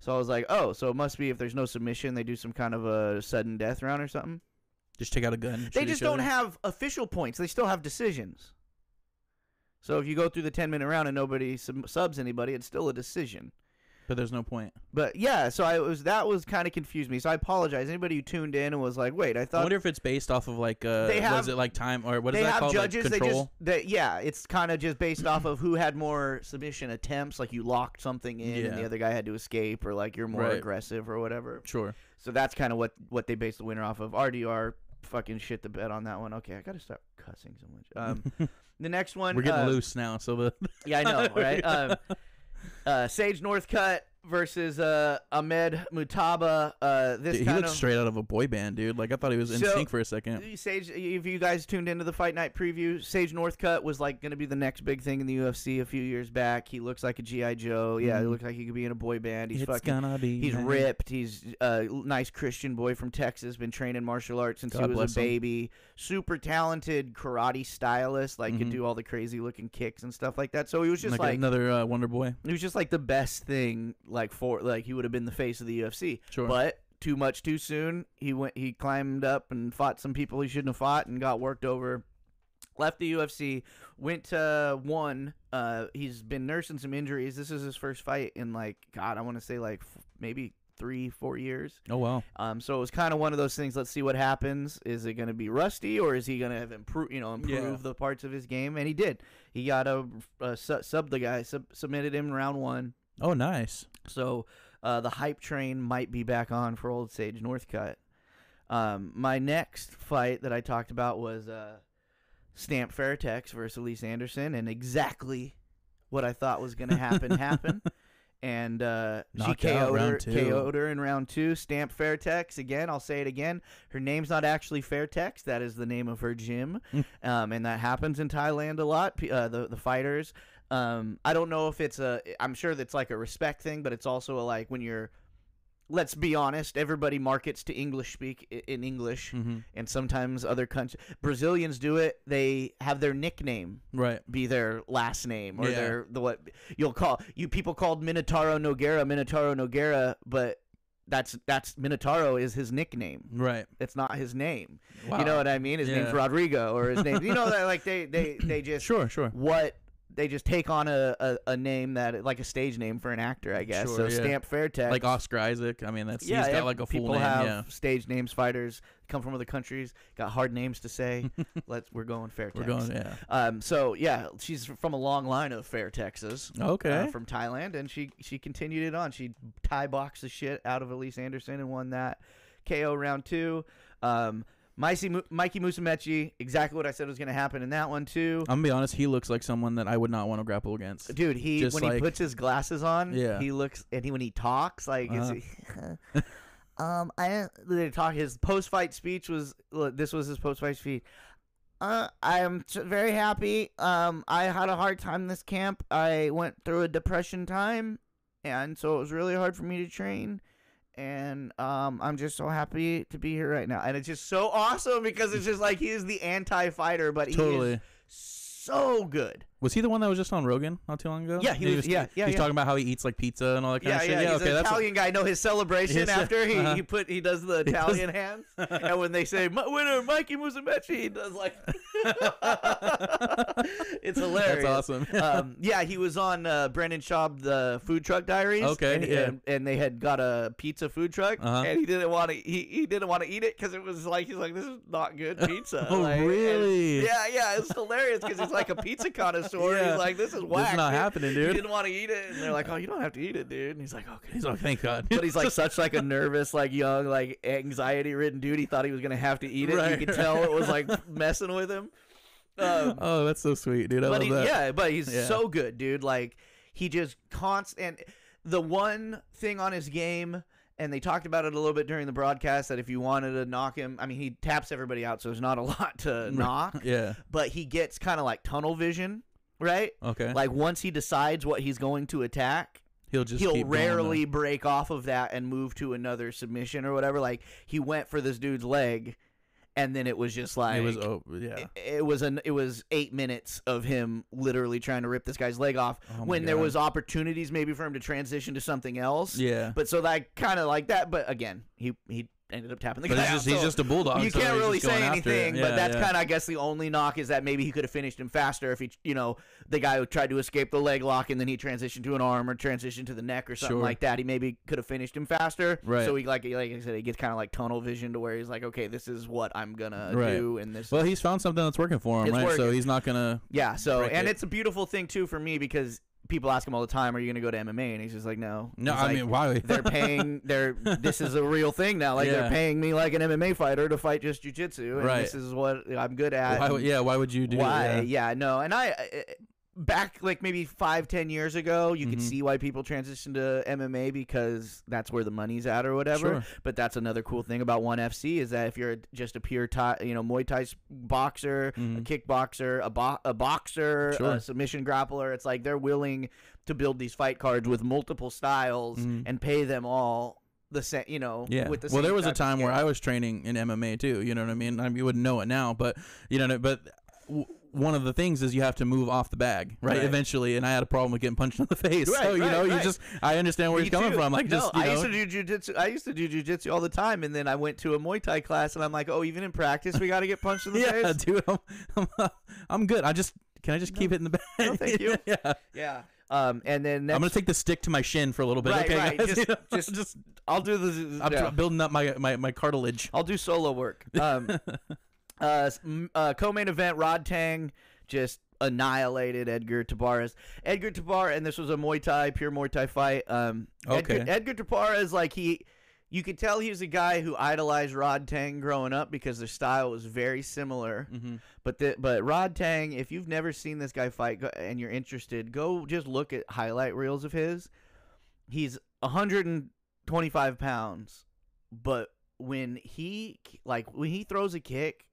So I was like, oh, so it must be if there's no submission, they do some kind of a sudden death round or something. Just take out a gun. They just don't have official points. They still have decisions. So if you go through the 10-minute round and nobody subs anybody, it's still a decision. But there's no point. But yeah, so that was kind of confused me. So I apologize. Anybody who tuned in and was like, "Wait, I thought." I wonder if it's based off of like was it like time or what is that called? They have judges. Like control? It's kind of just based off of who had more submission attempts. Like you locked something in and the other guy had to escape, or like you're more aggressive or whatever. Sure. So that's kind of what they based the winner off of. RDR fucking shit the bed on that one. Okay, I gotta stop cussing so much. The next one. We're getting loose now. So yeah, I know, right? Sage Northcutt versus Ahmed Mutaba. He looks straight out of a boy band, dude. Like I thought he was NSYNC for a second. Sage, if you guys tuned into the fight night preview, Sage Northcutt was like going to be the next big thing in the UFC a few years back. He looks like a GI Joe. Yeah, he looks like he could be in a boy band. He's ripped. He's a nice Christian boy from Texas. Been training martial arts since he was a baby. Super talented karate stylist. Like could do all the crazy looking kicks and stuff like that. So he was just like another Wonder Boy. He was just like the best thing. Like he would have been the face of the UFC. Sure. But too much too soon. He climbed up and fought some people he shouldn't have fought and got worked over. Left the UFC. Went to ONE. He's been nursing some injuries. This is his first fight in like I want to say like maybe 3-4 years. Oh wow. So it was kind of one of those things. Let's see what happens. Is it going to be rusty, or is he going to have improve the parts of his game? And he did. He got submitted him in round one. Oh, nice. So the hype train might be back on for old Sage Northcutt. My next fight that I talked about was Stamp Fairtex versus Elise Anderson, and exactly what I thought was going to happen. And she KO'd her in round two. Stamp Fairtex, again, I'll say it again. Her name's not actually Fairtex. That is the name of her gym. And that happens in Thailand a lot, the fighters. I don't know if it's I'm sure that's like a respect thing, but it's also like when you're, let's be honest, everybody markets to English. And sometimes other countries, Brazilians do it. They have their nickname be their last name, or people called Minotauro Nogueira, but that's Minotauro is his nickname. Right. It's not his name. Wow. You know what I mean? His name's Rodrigo, or his name, you know, that like they just sure. They just take on a name that, like a stage name for an actor, I guess. Sure, so Stamp Fairtex. Like Oscar Isaac. I mean, he's got like a full name. People have stage names. Fighters come from other countries, got hard names to say. We're going Fairtex. She's from a long line of Fairtexes. Okay. From Thailand, and she continued it on. She Thai boxed the shit out of Elise Anderson and won that. KO round two. Mikey Musumeci, exactly what I said was going to happen in that one too. I'm gonna be honest, he looks like someone that I would not want to grapple against. Dude, he puts his glasses on, he looks, and when he talks, like it's, His post-fight speech was. This was his post-fight speech. I'm very happy. I had a hard time this camp. I went through a depression time, and so it was really hard for me to train. And I'm just so happy to be here right now. And it's just so awesome because it's just like he is the anti-fighter, but he is so good. Was he the one that was just on Rogan not too long ago? Yeah, he was talking about how he eats like pizza and all that kind of shit. Yeah, he's an Italian guy. No, his celebration after he does the Italian hands, and when they say winner Mikey Musumeci, he does like it's hilarious. That's awesome. Yeah, he was on Brandon Schaub, the Food Truck Diaries. Okay, and they had got a pizza food truck, and he didn't want to eat it because it was like he's like, this is not good pizza. Oh like, really? Yeah, it's hilarious because he's like a pizza connoisseur. Yeah. He's like, this is whack. This is not happening, dude. He didn't want to eat it, and they're like, oh, you don't have to eat it, dude. And he's like, okay. He's like, thank God. But he's like such like a nervous, like young, like anxiety-ridden dude. He thought he was gonna have to eat it. Right, you could tell it was like messing with him. Oh, that's so sweet, dude. I love that. Yeah, but he's so good, dude. Like he just constant. The one thing on his game. And they talked about it a little bit during the broadcast that if you wanted to knock him, I mean, he taps everybody out, so there's not a lot to knock. Yeah. But he gets kind of like tunnel vision, right? Okay. Like once he decides what he's going to attack, he'll rarely break off of that and move to another submission or whatever. Like he went for this dude's leg, and then it was just like it was 8 minutes of him literally trying to rip this guy's leg off there was opportunities maybe for him to transition to something else. Yeah. But so that kind of like that. But again, he ended up tapping the guy. He's just a bulldog. You can't really say anything. But that's kind of, I guess, the only knock is that maybe he could have finished him faster if he, you know, the guy who tried to escape the leg lock and then he transitioned to an arm or transitioned to the neck or something like that. He maybe could have finished him faster. Right. So he, like I said, he gets kind of like tunnel vision to where he's like, okay, this is what I'm gonna do. And this. Well, he's found something that's working for him, right? Working. So he's not gonna. Yeah. So it's a beautiful thing too for me because. People ask him all the time, are you going to go to MMA? And he's just like, no. No, he's I mean, why? They're paying, this is a real thing now. Like, they're paying me like an MMA fighter to fight just jujitsu. And this is what I'm good at. Why would you do that? Yeah, no. And back like maybe 5-10 years ago, you could see why people transitioned to MMA because that's where the money's at or whatever. Sure. But that's another cool thing about ONE FC is that if you're just a pure Thai, you know, Muay Thai boxer, a kickboxer, a boxer, a submission grappler, it's like they're willing to build these fight cards with multiple styles and pay them all the same, you know, with the same. Well, there was a time where I was training in MMA too, you know what I mean? I mean, you wouldn't know it now, but you know, but one of the things is you have to move off the bag, right? Eventually, and I had a problem with getting punched in the face. Right, so, you know, you just, I understand where he's coming from. Like, no, just, you know. I used to do jiu-jitsu all the time, and then I went to a Muay Thai class, and I'm like, oh, even in practice, we got to get punched in the face? Yeah, dude, I'm good. Can I just keep hitting the bag? No, thank you. Yeah. And then I'm gonna take the stick to my shin for a little bit. Right, okay, right. Guys, just I'll do this. I'm building up my cartilage. I'll do solo work. Co-main event, Rod Tang just annihilated Edgar Tabarez. Edgar Tabarez, and this was a Muay Thai, pure Muay Thai fight. Edgar Tabarez, like you could tell he was a guy who idolized Rod Tang growing up because their style was very similar. But Rod Tang, if you've never seen this guy fight and you're interested, go just look at highlight reels of his. He's 125 pounds, but when he throws a kick,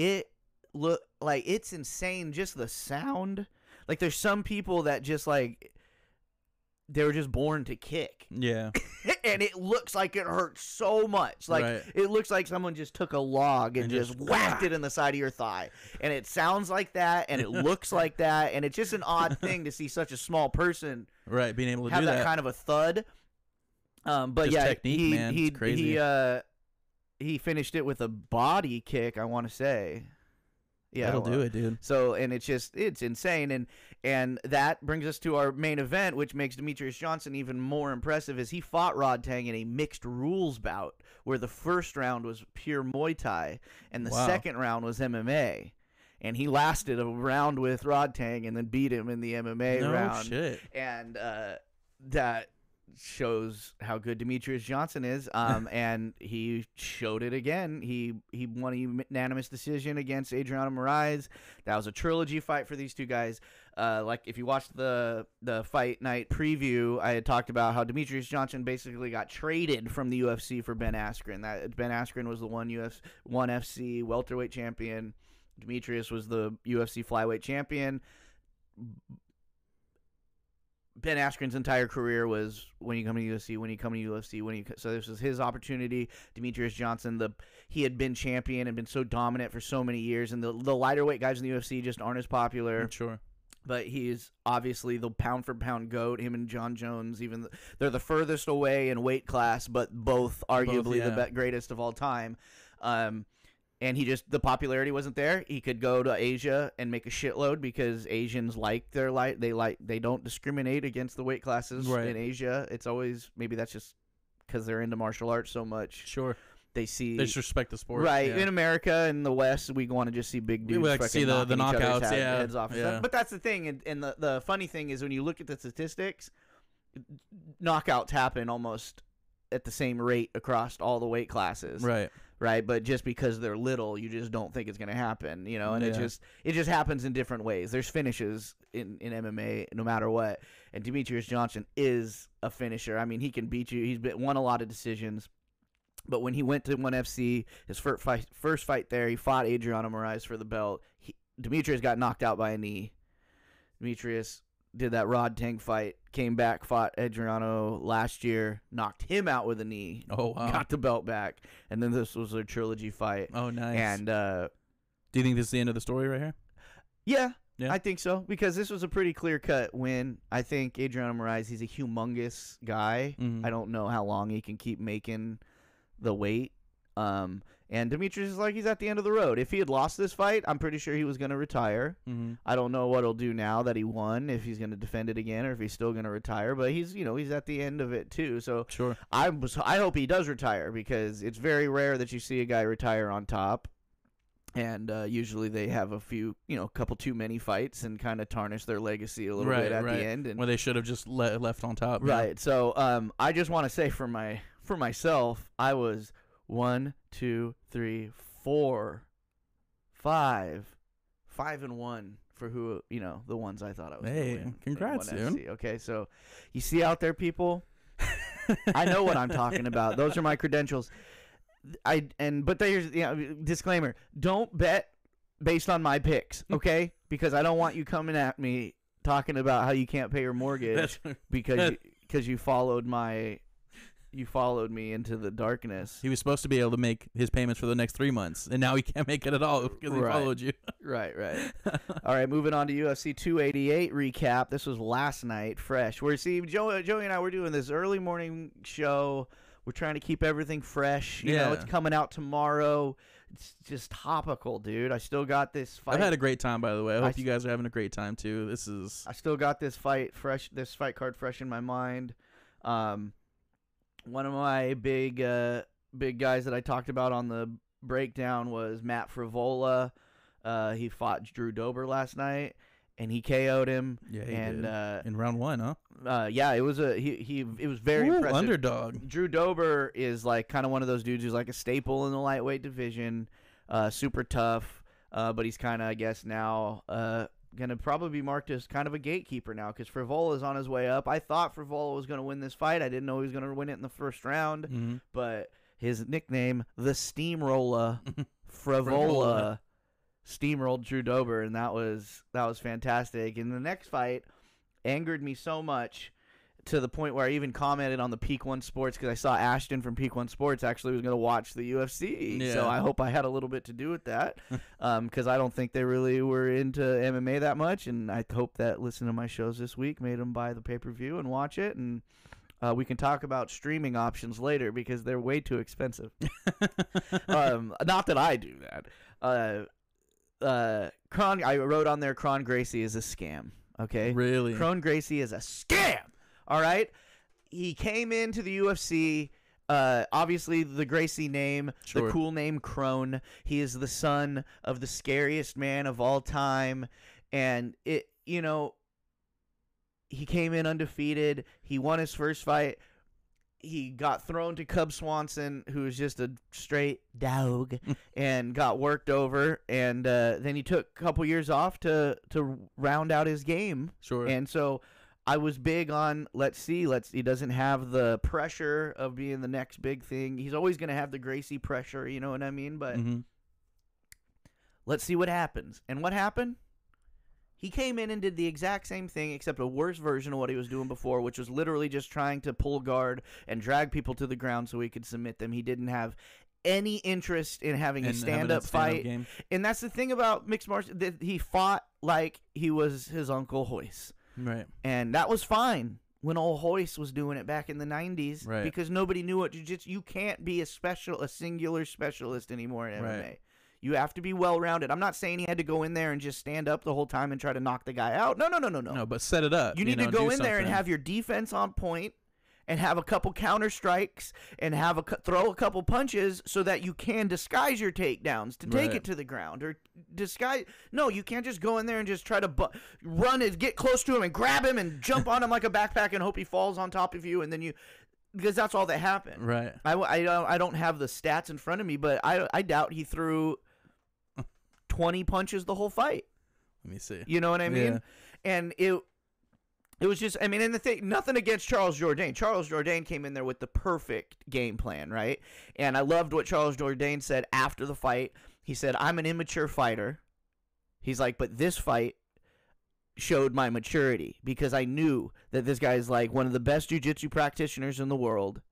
it look like it's insane. Just the sound. Like there's some people that just like they were just born to kick. Yeah. And it looks like it hurts so much. Like it looks like someone just took a log and just whacked it in the side of your thigh. And it sounds like that, and it looks like that, and it's just an odd thing to see such a small person being able to have do that kind of a thud. But just technique, man. It's crazy. He finished it with a body kick, I want to say. Yeah, that'll do it, dude. So, and it's just, it's insane. And that brings us to our main event, which makes Demetrius Johnson even more impressive, is he fought Rod Tang in a mixed rules bout where the first round was pure Muay Thai and the second round was MMA. And he lasted a round with Rod Tang and then beat him in the MMA round. Oh, shit. And that shows how good Demetrius Johnson is, and he showed it again. He won a unanimous decision against Adriano Moraes. That was a trilogy fight for these two guys. Like if you watched the fight night preview, I had talked about how Demetrius Johnson basically got traded from the UFC for Ben Askren. That Ben Askren was the ONE FC welterweight champion. Demetrius was the UFC flyweight champion. Ben Askren's entire career was when you come to UFC, when you come to UFC, when you so this was his opportunity. Demetrius Johnson, he had been champion and been so dominant for so many years, and the lighter weight guys in the UFC just aren't as popular. Sure, but he's obviously the pound for pound goat. Him and John Jones, even they're the furthest away in weight class, but both arguably the greatest of all time. And he just, the popularity wasn't there. He could go to Asia and make a shitload because Asians like their light. They don't discriminate against the weight classes in Asia. It's always, maybe that's just because they're into martial arts so much. Sure. They just respect the sport. Right. Yeah. In America and the West, we want to just see big dudes. We like to see the knockouts. Heads off. Yeah. But that's the thing. And the funny thing is when you look at the statistics, knockouts happen almost at the same rate across all the weight classes. Right. Right, but just because they're little, you just don't think it's going to happen, you know, and it just happens in different ways. There's finishes in MMA no matter what, and Demetrius Johnson is a finisher. I mean, he can beat you. He's won a lot of decisions, but when he went to ONE FC, his first fight there, he fought Adriano Moraes for the belt. Demetrius got knocked out by a knee. Demetrius did that Rod Tang fight, came back, fought Adriano last year, knocked him out with a knee. Oh, wow. Got the belt back. And then this was a trilogy fight. Oh, nice. And do you think this is the end of the story right here? Yeah, I think so, because this was a pretty clear-cut win. I think Adriano Moraes, he's a humongous guy. Mm-hmm. I don't know how long he can keep making the weight. And Demetrius is like, he's at the end of the road. If he had lost this fight, I'm pretty sure he was going to retire. Mm-hmm. I don't know what he'll do now that he won, if he's going to defend it again or if he's still going to retire. But he's at the end of it too. So sure. I hope he does retire, because it's very rare that you see a guy retire on top. And usually they have a few, couple too many fights and kind of tarnish their legacy a little bit at the end. And, well, they should have just left on top. Right. Yeah. So I just want to say for myself, I was 5-1 for who, the ones I thought I was. Hey, congrats, dude. Okay, so you see out there, people, I know what I'm talking about. Those are my credentials. But there's disclaimer: don't bet based on my picks, okay? Because I don't want you coming at me talking about how you can't pay your mortgage because you followed my. You followed me into the darkness. He was supposed to be able to make his payments for the next 3 months, and now he can't make it at all because he followed you. Right. All right, moving on to UFC 288 recap. This was last night, fresh. Joey and I were doing this early morning show. We're trying to keep everything fresh. You know, it's coming out tomorrow. It's just topical, dude. I still got this fight. I've had a great time, by the way. I hope you guys are having a great time, too. I still got this fight fresh. This fight card fresh in my mind. One of my big guys that I talked about on the breakdown was Matt Frivola. He fought Drew Dober last night, and he KO'd him. Yeah, he did. In round one, huh? Yeah, it was it was very impressive. Underdog. Drew Dober is like kind of one of those dudes who's like a staple in the lightweight division. Super tough, but he's kind of, I guess, now going to probably be marked as kind of a gatekeeper now, because Frivola is on his way up. I thought Frivola was going to win this fight. I didn't know he was going to win it in the first round, but his nickname, the Steamroller, Frivola, steamrolled Drew Dober, and that was fantastic. And the next fight angered me so much, to the point where I even commented on the Peak One Sports, because I saw Ashton from Peak One Sports actually was going to watch the UFC. Yeah. So I hope I had a little bit to do with that, because I don't think they really were into MMA that much. And I hope that listening to my shows this week made them buy the pay-per-view and watch it. And we can talk about streaming options later, because they're way too expensive. Not that I do that. I wrote on there, Kron Gracie is a scam. Okay? Really? Kron Gracie is a scam! All right, he came into the UFC. Obviously, the Gracie name, the cool name, Kron. He is the son of the scariest man of all time, and he came in undefeated. He won his first fight. He got thrown to Cub Swanson, who was just a straight dog, and got worked over. And then he took a couple years off to round out his game. Sure, and so. I was big on he doesn't have the pressure of being the next big thing. He's always going to have the Gracie pressure, you know what I mean? But Let's see what happens. And what happened? He came in and did the exact same thing, except a worse version of what he was doing before, which was literally just trying to pull guard and drag people to the ground so he could submit them. He didn't have any interest in having a stand-up fight. Game. And that's the thing about mixed martial, that he fought like he was his uncle Royce. Right. And that was fine when old Royce was doing it back in the 90s, right, because nobody knew what jiu-jitsu. You can't be a singular specialist anymore in MMA. Right. You have to be well-rounded. I'm not saying he had to go in there and just stand up the whole time and try to knock the guy out. No. No, but set it up. You need to go in there and have your defense on point and have a couple counter strikes and have throw a couple punches so that you can disguise your takedowns to take it to the ground or disguise. No, you can't just go in there and just try to run and get close to him and grab him and jump on him like a backpack and hope he falls on top of you and then you. Because that's all that happened. Right. I don't have the stats in front of me, but I doubt he threw 20 punches the whole fight. Let me see. You know what I mean? Yeah. And it was just, I mean, and the thing, nothing against Charles Jourdain. Charles Jourdain came in there with the perfect game plan, right? And I loved what Charles Jourdain said after the fight. He said, "I'm an immature fighter." He's like, "But this fight showed my maturity because I knew that this guy's like one of the best jiu-jitsu practitioners in the world.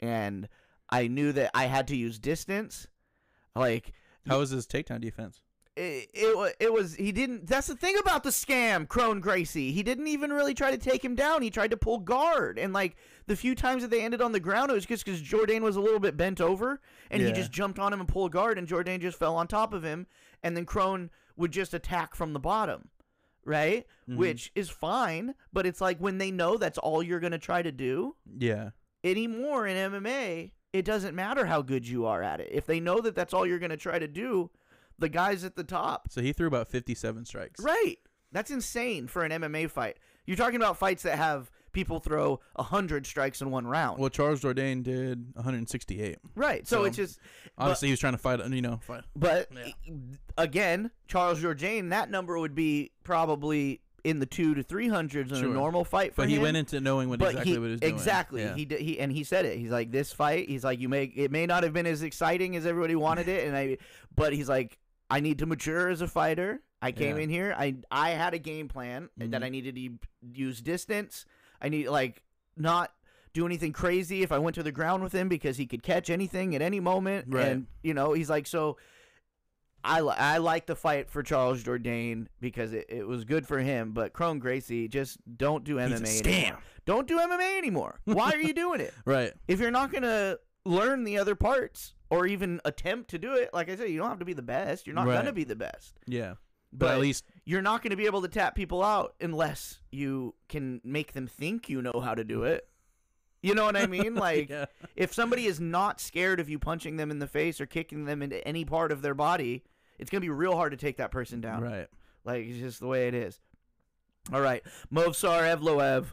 And I knew that I had to use distance." Like, how was his takedown defense? It was, he didn't, that's the thing about the scam, Crone Gracie. He didn't even really try to take him down. He tried to pull guard. And like the few times that they ended on the ground, it was just because Jourdain was a little bit bent over and he just jumped on him and pulled guard and Jourdain just fell on top of him. And then Crone would just attack from the bottom. Right? Mm-hmm. Which is fine, but it's like when they know that's all you're going to try to do. Yeah. Anymore in MMA, it doesn't matter how good you are at it. If they know that that's all you're going to try to do, the guy's at the top. So he threw about 57 strikes. Right. That's insane for an MMA fight. You're talking about fights that have people throw 100 strikes in one round. Well, Charles Jourdain did 168. Right. So it's just... Obviously, he was trying to fight, you know. Fight. But, again, Charles Jourdain, that number would be probably in the 200 to 300s in a normal fight for him. But he went into knowing exactly what he was doing. Exactly. Yeah. And he said it. He's like, this fight, he's like, it may not have been as exciting as everybody wanted it, but he's like, I need to mature as a fighter. I came in here. I had a game plan that I needed to use distance. I need not do anything crazy if I went to the ground with him because he could catch anything at any moment. Right. And, you know, he's like, so I like the fight for Charles Jourdain because it was good for him. But Crone Gracie, just don't do MMA. He's a scam. Anymore. Don't do MMA anymore. Why are you doing it? Right. If you're not going to learn the other parts or even attempt to do it, like I said, you don't have to be the best. You're not going to be the best. Yeah. But at least you're not going to be able to tap people out unless you can make them think you know how to do it. You know what I mean? Like, if somebody is not scared of you punching them in the face or kicking them into any part of their body, it's going to be real hard to take that person down. Right. Like, it's just the way it is. All right. Movsar Evloev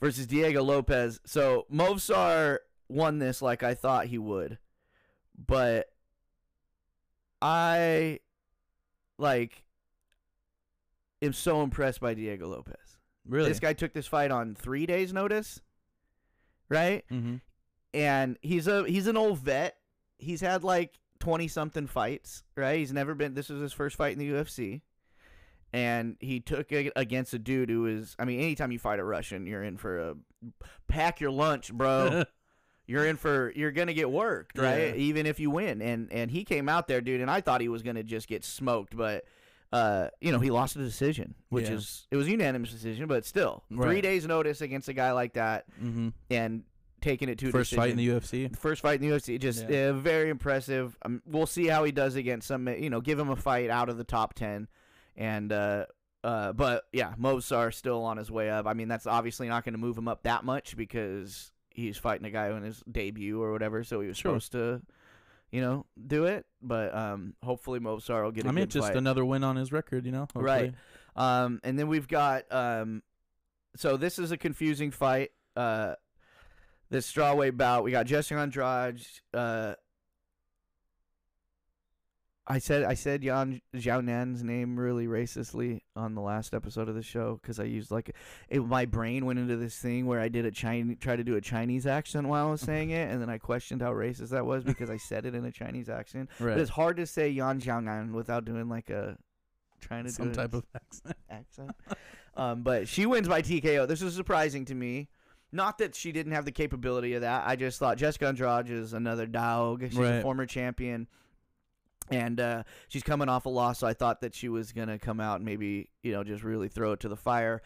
versus Diego Lopez. So, Movsar won this like I thought he would. But I, I'm so impressed by Diego Lopez. Really? This guy took this fight on 3 days' notice, right? Mm-hmm. And he's an old vet. He's had 20-something fights, right? He's never been – this was his first fight in the UFC. And he took it against a dude who is – I mean, anytime you fight a Russian, you're in for a – pack your lunch, bro. You're going to get worked, right? Yeah. Even if you win. And he came out there, dude, and I thought he was going to just get smoked, but – he lost a decision, which is, it was a unanimous decision, but still, 3 days notice against a guy like that and taking it to a decision. First fight in the UFC. Just very impressive. We'll see how he does against some, give him a fight out of the top 10. And, but yeah, Movsar still on his way up. I mean, that's obviously not going to move him up that much because he's fighting a guy on his debut or whatever. So he was supposed to, do it, but hopefully Movsar will get a good fight. Just another win on his record, hopefully. Right. And then we've got so this is a confusing fight. This strawweight bout, we got Jesse Andrade I said Zhao Nan's name really racistly on the last episode of the show because I used my brain went into this thing where I did try to do a Chinese accent while I was saying it, and then I questioned how racist that was because I said it in a Chinese accent. Right. But it's hard to say Yan Zhao Nan without doing some type of accent. But she wins by TKO. This is surprising to me. Not that she didn't have the capability of that. I just thought Jessica Andrade is another dog. She's a former champion. And she's coming off a loss, so I thought that she was going to come out and maybe, just really throw it to the fire.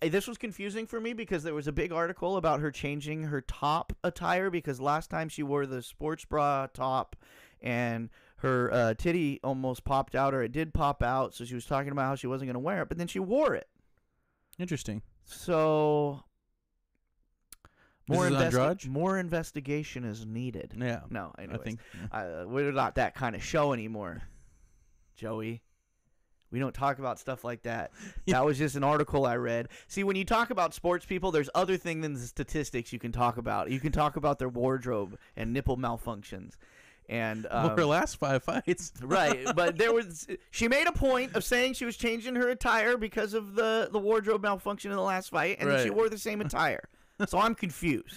This was confusing for me because there was a big article about her changing her top attire because last time she wore the sports bra top and her titty almost popped out, or it did pop out, so she was talking about how she wasn't going to wear it, but then she wore it. Interesting. So... More investigation is needed. Yeah. No, anyways. I think we're not that kind of show anymore, Joey. We don't talk about stuff like that. Yeah. That was just an article I read. See, when you talk about sports people, there's other things than the statistics you can talk about. You can talk about their wardrobe and nipple malfunctions. And her last 5 fights. Right. But she made a point of saying she was changing her attire because of the wardrobe malfunction in the last fight, and then she wore the same attire. So I'm confused.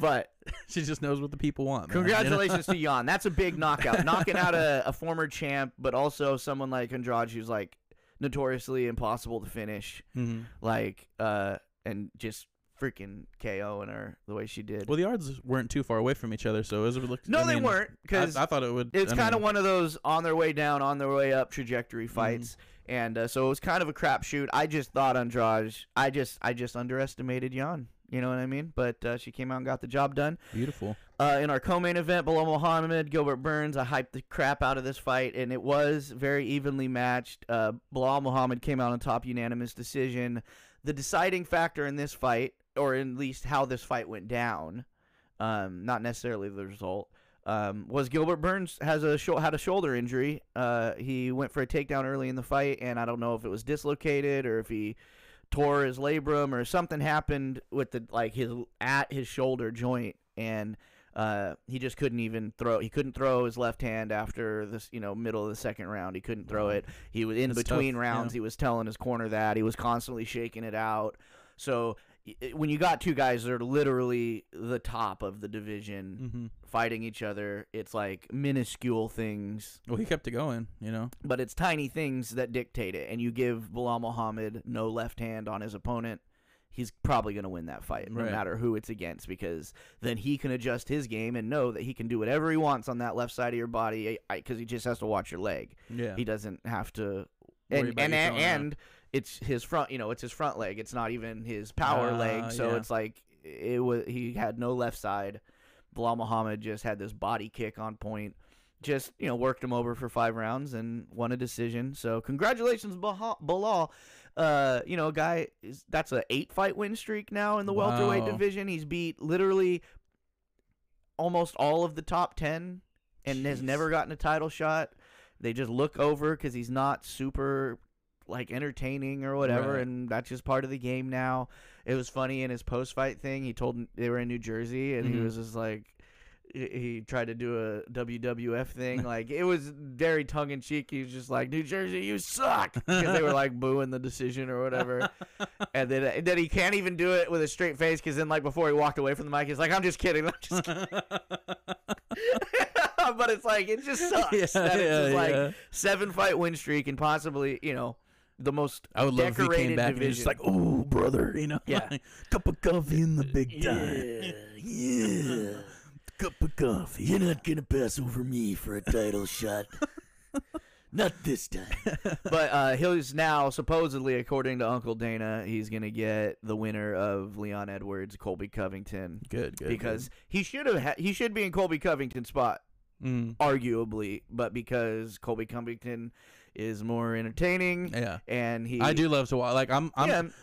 But she just knows what the people want, man. Congratulations to Yan. That's a big knockout. Knocking out a former champ, but also someone like Andrade who's notoriously impossible to finish. Mm-hmm. And just freaking KOing her the way she did. Well, the odds weren't too far away from each other, so it was they weren't, because I thought it would. It's kind of one of those on their way down, on their way up trajectory fights. Mm-hmm. And so it was kind of a crapshoot. I just thought Andrade. I just underestimated Yan. You know what I mean? But she came out and got the job done. Beautiful. In our co-main event, Bilal Muhammad, Gilbert Burns, I hyped the crap out of this fight, and it was very evenly matched. Bilal Muhammad came out on top, unanimous decision. The deciding factor in this fight, or at least how this fight went down, not necessarily the result, was Gilbert Burns had a shoulder injury. He went for a takedown early in the fight, and I don't know if it was dislocated or if he tore his labrum or something happened with his shoulder joint, and he just couldn't even throw. He couldn't throw his left hand after this, middle of the second round. He couldn't throw it. He was in between rounds. Yeah. He was telling his corner that he was constantly shaking it out. So when you got two guys that are literally the top of the division fighting each other, it's minuscule things. Well, he kept it going, But it's tiny things that dictate it. And you give Bilal Muhammad no left hand on his opponent, he's probably going to win that fight, no matter who it's against, because then he can adjust his game and know that he can do whatever he wants on that left side of your body because he just has to watch your leg. Yeah. He doesn't have to... And it's his front, it's his front leg. It's not even his power leg. So it's he had no left side. Bilal Muhammad just had this body kick on point. Just, worked him over for 5 rounds and won a decision. So congratulations, Bilal. That's an 8-fight win streak now in the welterweight division. He's beat literally almost all of the top 10 and has never gotten a title shot. They just look over because he's not super entertaining or whatever, and that's just part of the game now. It was funny in his post-fight thing. He told they were in New Jersey, and he was just he tried to do a WWF thing. It was very tongue-in-cheek. He was just like, New Jersey, you suck! Because they were booing the decision or whatever. and then he can't even do it with a straight face because then before he walked away from the mic, he's like, I'm just kidding. I'm just kidding. But it just sucks. It's 7-fight win streak and possibly, the most decorated division. I would love if he came back and was just oh, brother, cup of coffee in the big time. Yeah. Cup of coffee. You're not going to pass over me for a title shot. Not this time. But he's now, supposedly, according to Uncle Dana, he's going to get the winner of Leon Edwards, Colby Covington. Good. Because he should be in Colby Covington's spot. Arguably, but because Colby Covington is more entertaining, and I do love to watch. I'm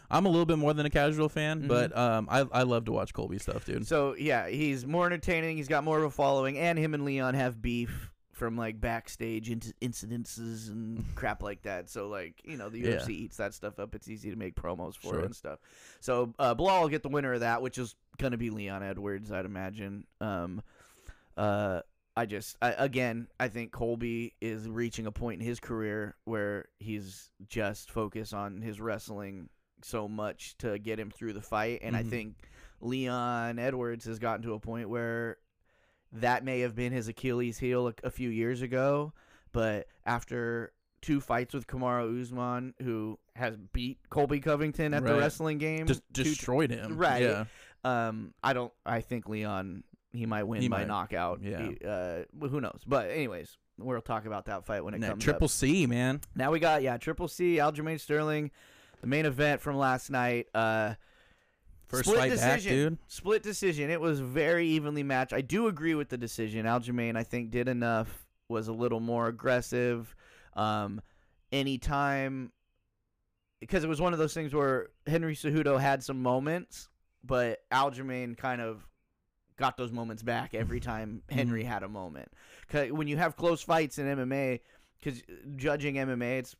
a little bit more than a casual fan, but I love to watch Colby stuff, dude. So he's more entertaining. He's got more of a following, and him and Leon have beef from backstage incidences and crap like that. So the UFC eats that stuff up. It's easy to make promos for it and stuff. So Bilal will get the winner of that, which is going to be Leon Edwards, I'd imagine. I think Colby is reaching a point in his career where he's just focused on his wrestling so much to get him through the fight. And I think Leon Edwards has gotten to a point where that may have been his Achilles heel a few years ago. But after two fights with Kamaru Usman, who has beat Colby Covington at the wrestling game. Destroyed him. Right. Yeah. I think Leon... He might win by knockout. Yeah. Who knows? But anyways, we'll talk about that fight when it comes up. Triple C, man. Now we got, Triple C, Aljamain Sterling, the main event from last night. First fight back, dude. Split decision. It was very evenly matched. I do agree with the decision. Aljamain, I think, did enough, was a little more aggressive. Anytime, because it was one of those things where Henry Cejudo had some moments, but Aljamain kind of got those moments back every time Henry had a moment. When you have close fights in MMA, because judging MMA, it's,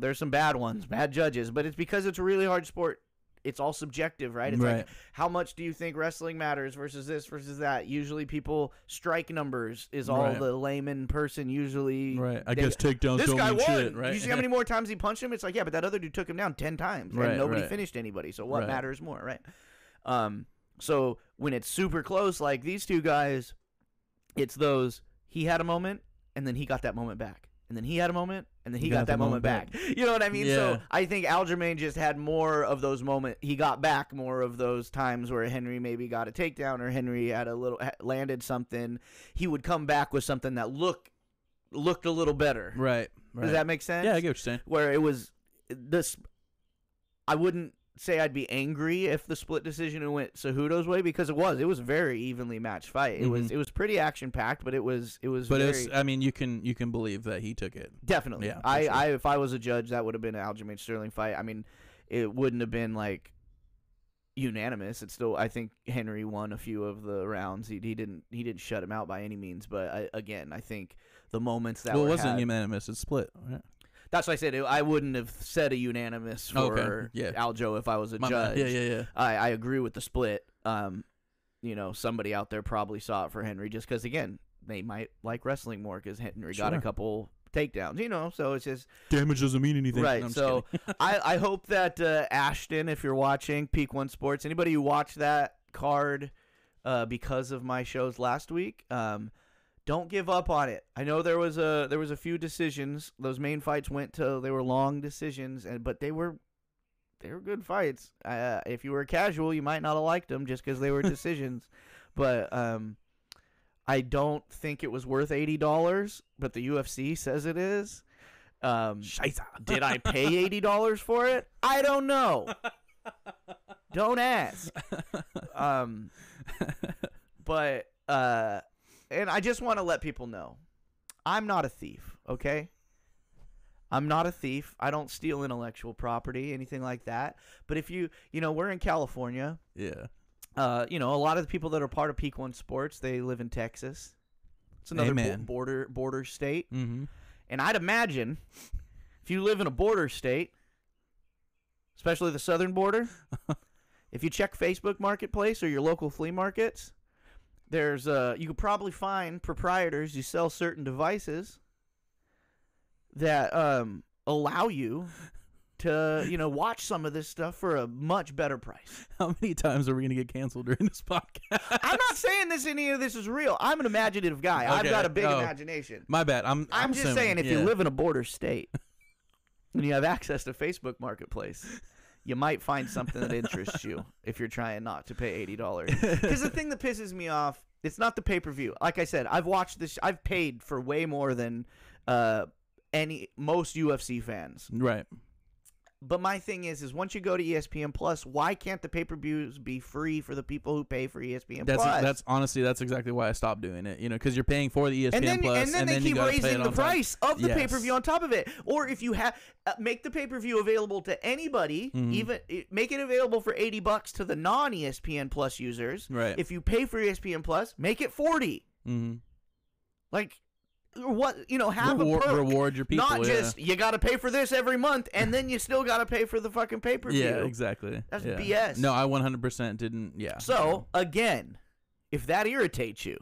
there's some bad ones, bad judges, but it's because it's a really hard sport. It's all subjective, right? It's like, how much do you think wrestling matters versus this versus that? Usually people strike numbers is all the layman person usually. Right. I guess takedowns don't mean shit, right? You see how many more times he punched him? It's like, yeah, but that other dude took him down 10 times and nobody finished anybody. So what matters more, right? So when it's super close, like these two guys, it's those, he had a moment, and then he got that moment back. And then he had a moment, and then he got that moment back. You know what I mean? Yeah. So I think Aljamain just had more of those moments. He got back more of those times where Henry maybe got a takedown or Henry had a little landed something. He would come back with something that looked a little better. Right. Does that make sense? Yeah, I get what you're saying. Where it was this, I wouldn't say I'd be angry if the split decision went Cejudo's way, because it was a very evenly matched fight. It was pretty action packed, but it was. But very, I mean, you can believe that he took it. Definitely. Yeah. If I was a judge, that would have been an Aljamain Sterling fight. I mean, it wouldn't have been like unanimous. It's still, I think Henry won a few of the rounds. He didn't shut him out by any means. But I think the moments that it wasn't unanimous. It's split. Yeah. That's what I said. I wouldn't have said a unanimous for Aljo if I was a judge. Yeah. I agree with the split. Somebody out there probably saw it for Henry just because, again, they might like wrestling more because Henry got a couple takedowns, so it's just... Damage doesn't mean anything. Right, so I hope that Ashton, if you're watching, Peak One Sports, anybody who watched that card because of my shows last week... Don't give up on it. I know there was a few decisions. Those main fights they were long decisions, but they were good fights. If you were casual, you might not have liked them just because they were decisions. But I don't think it was worth $80, but the UFC says it is. Did I pay $80 for it? I don't know. Don't ask. And I just want to let people know, I'm not a thief, okay? I'm not a thief. I don't steal intellectual property, anything like that. But if we're in California. Yeah. A lot of the people that are part of Peak One Sports, they live in Texas. It's another border state. Mm-hmm. And I'd imagine if you live in a border state, especially the southern border, if you check Facebook Marketplace or your local flea markets, there's you could probably find proprietors who sell certain devices that allow you to watch some of this stuff for a much better price. How many times are we going to get canceled during this podcast? I'm not saying any of this is real. I'm an imaginative guy. Okay. I've got a big imagination. My bad. I'm just saying, if you live in a border state and you have access to Facebook Marketplace, you might find something that interests you if you're trying not to pay $80. Because the thing that pisses me off, it's not the pay-per-view. Like I said, I've watched this. I've paid for way more than most UFC fans. Right. But my thing is once you go to ESPN Plus, why can't the pay-per-views be free for the people who pay for ESPN Plus? That's exactly why I stopped doing it. Because you're paying for the ESPN Plus, and then they keep raising the price of the pay-per-view on top of it. Or if you have make the pay-per-view available to anybody, even make it available for $80 to the non-ESPN Plus users. Right. If you pay for ESPN Plus, make it $40. Mm-hmm. Like. What have a perk. Reward your people, not just you got to pay for this every month and then you still got to pay for the fucking pay-per-view. Yeah, exactly. That's BS. No, I 100% didn't. Yeah. So again, if that irritates you,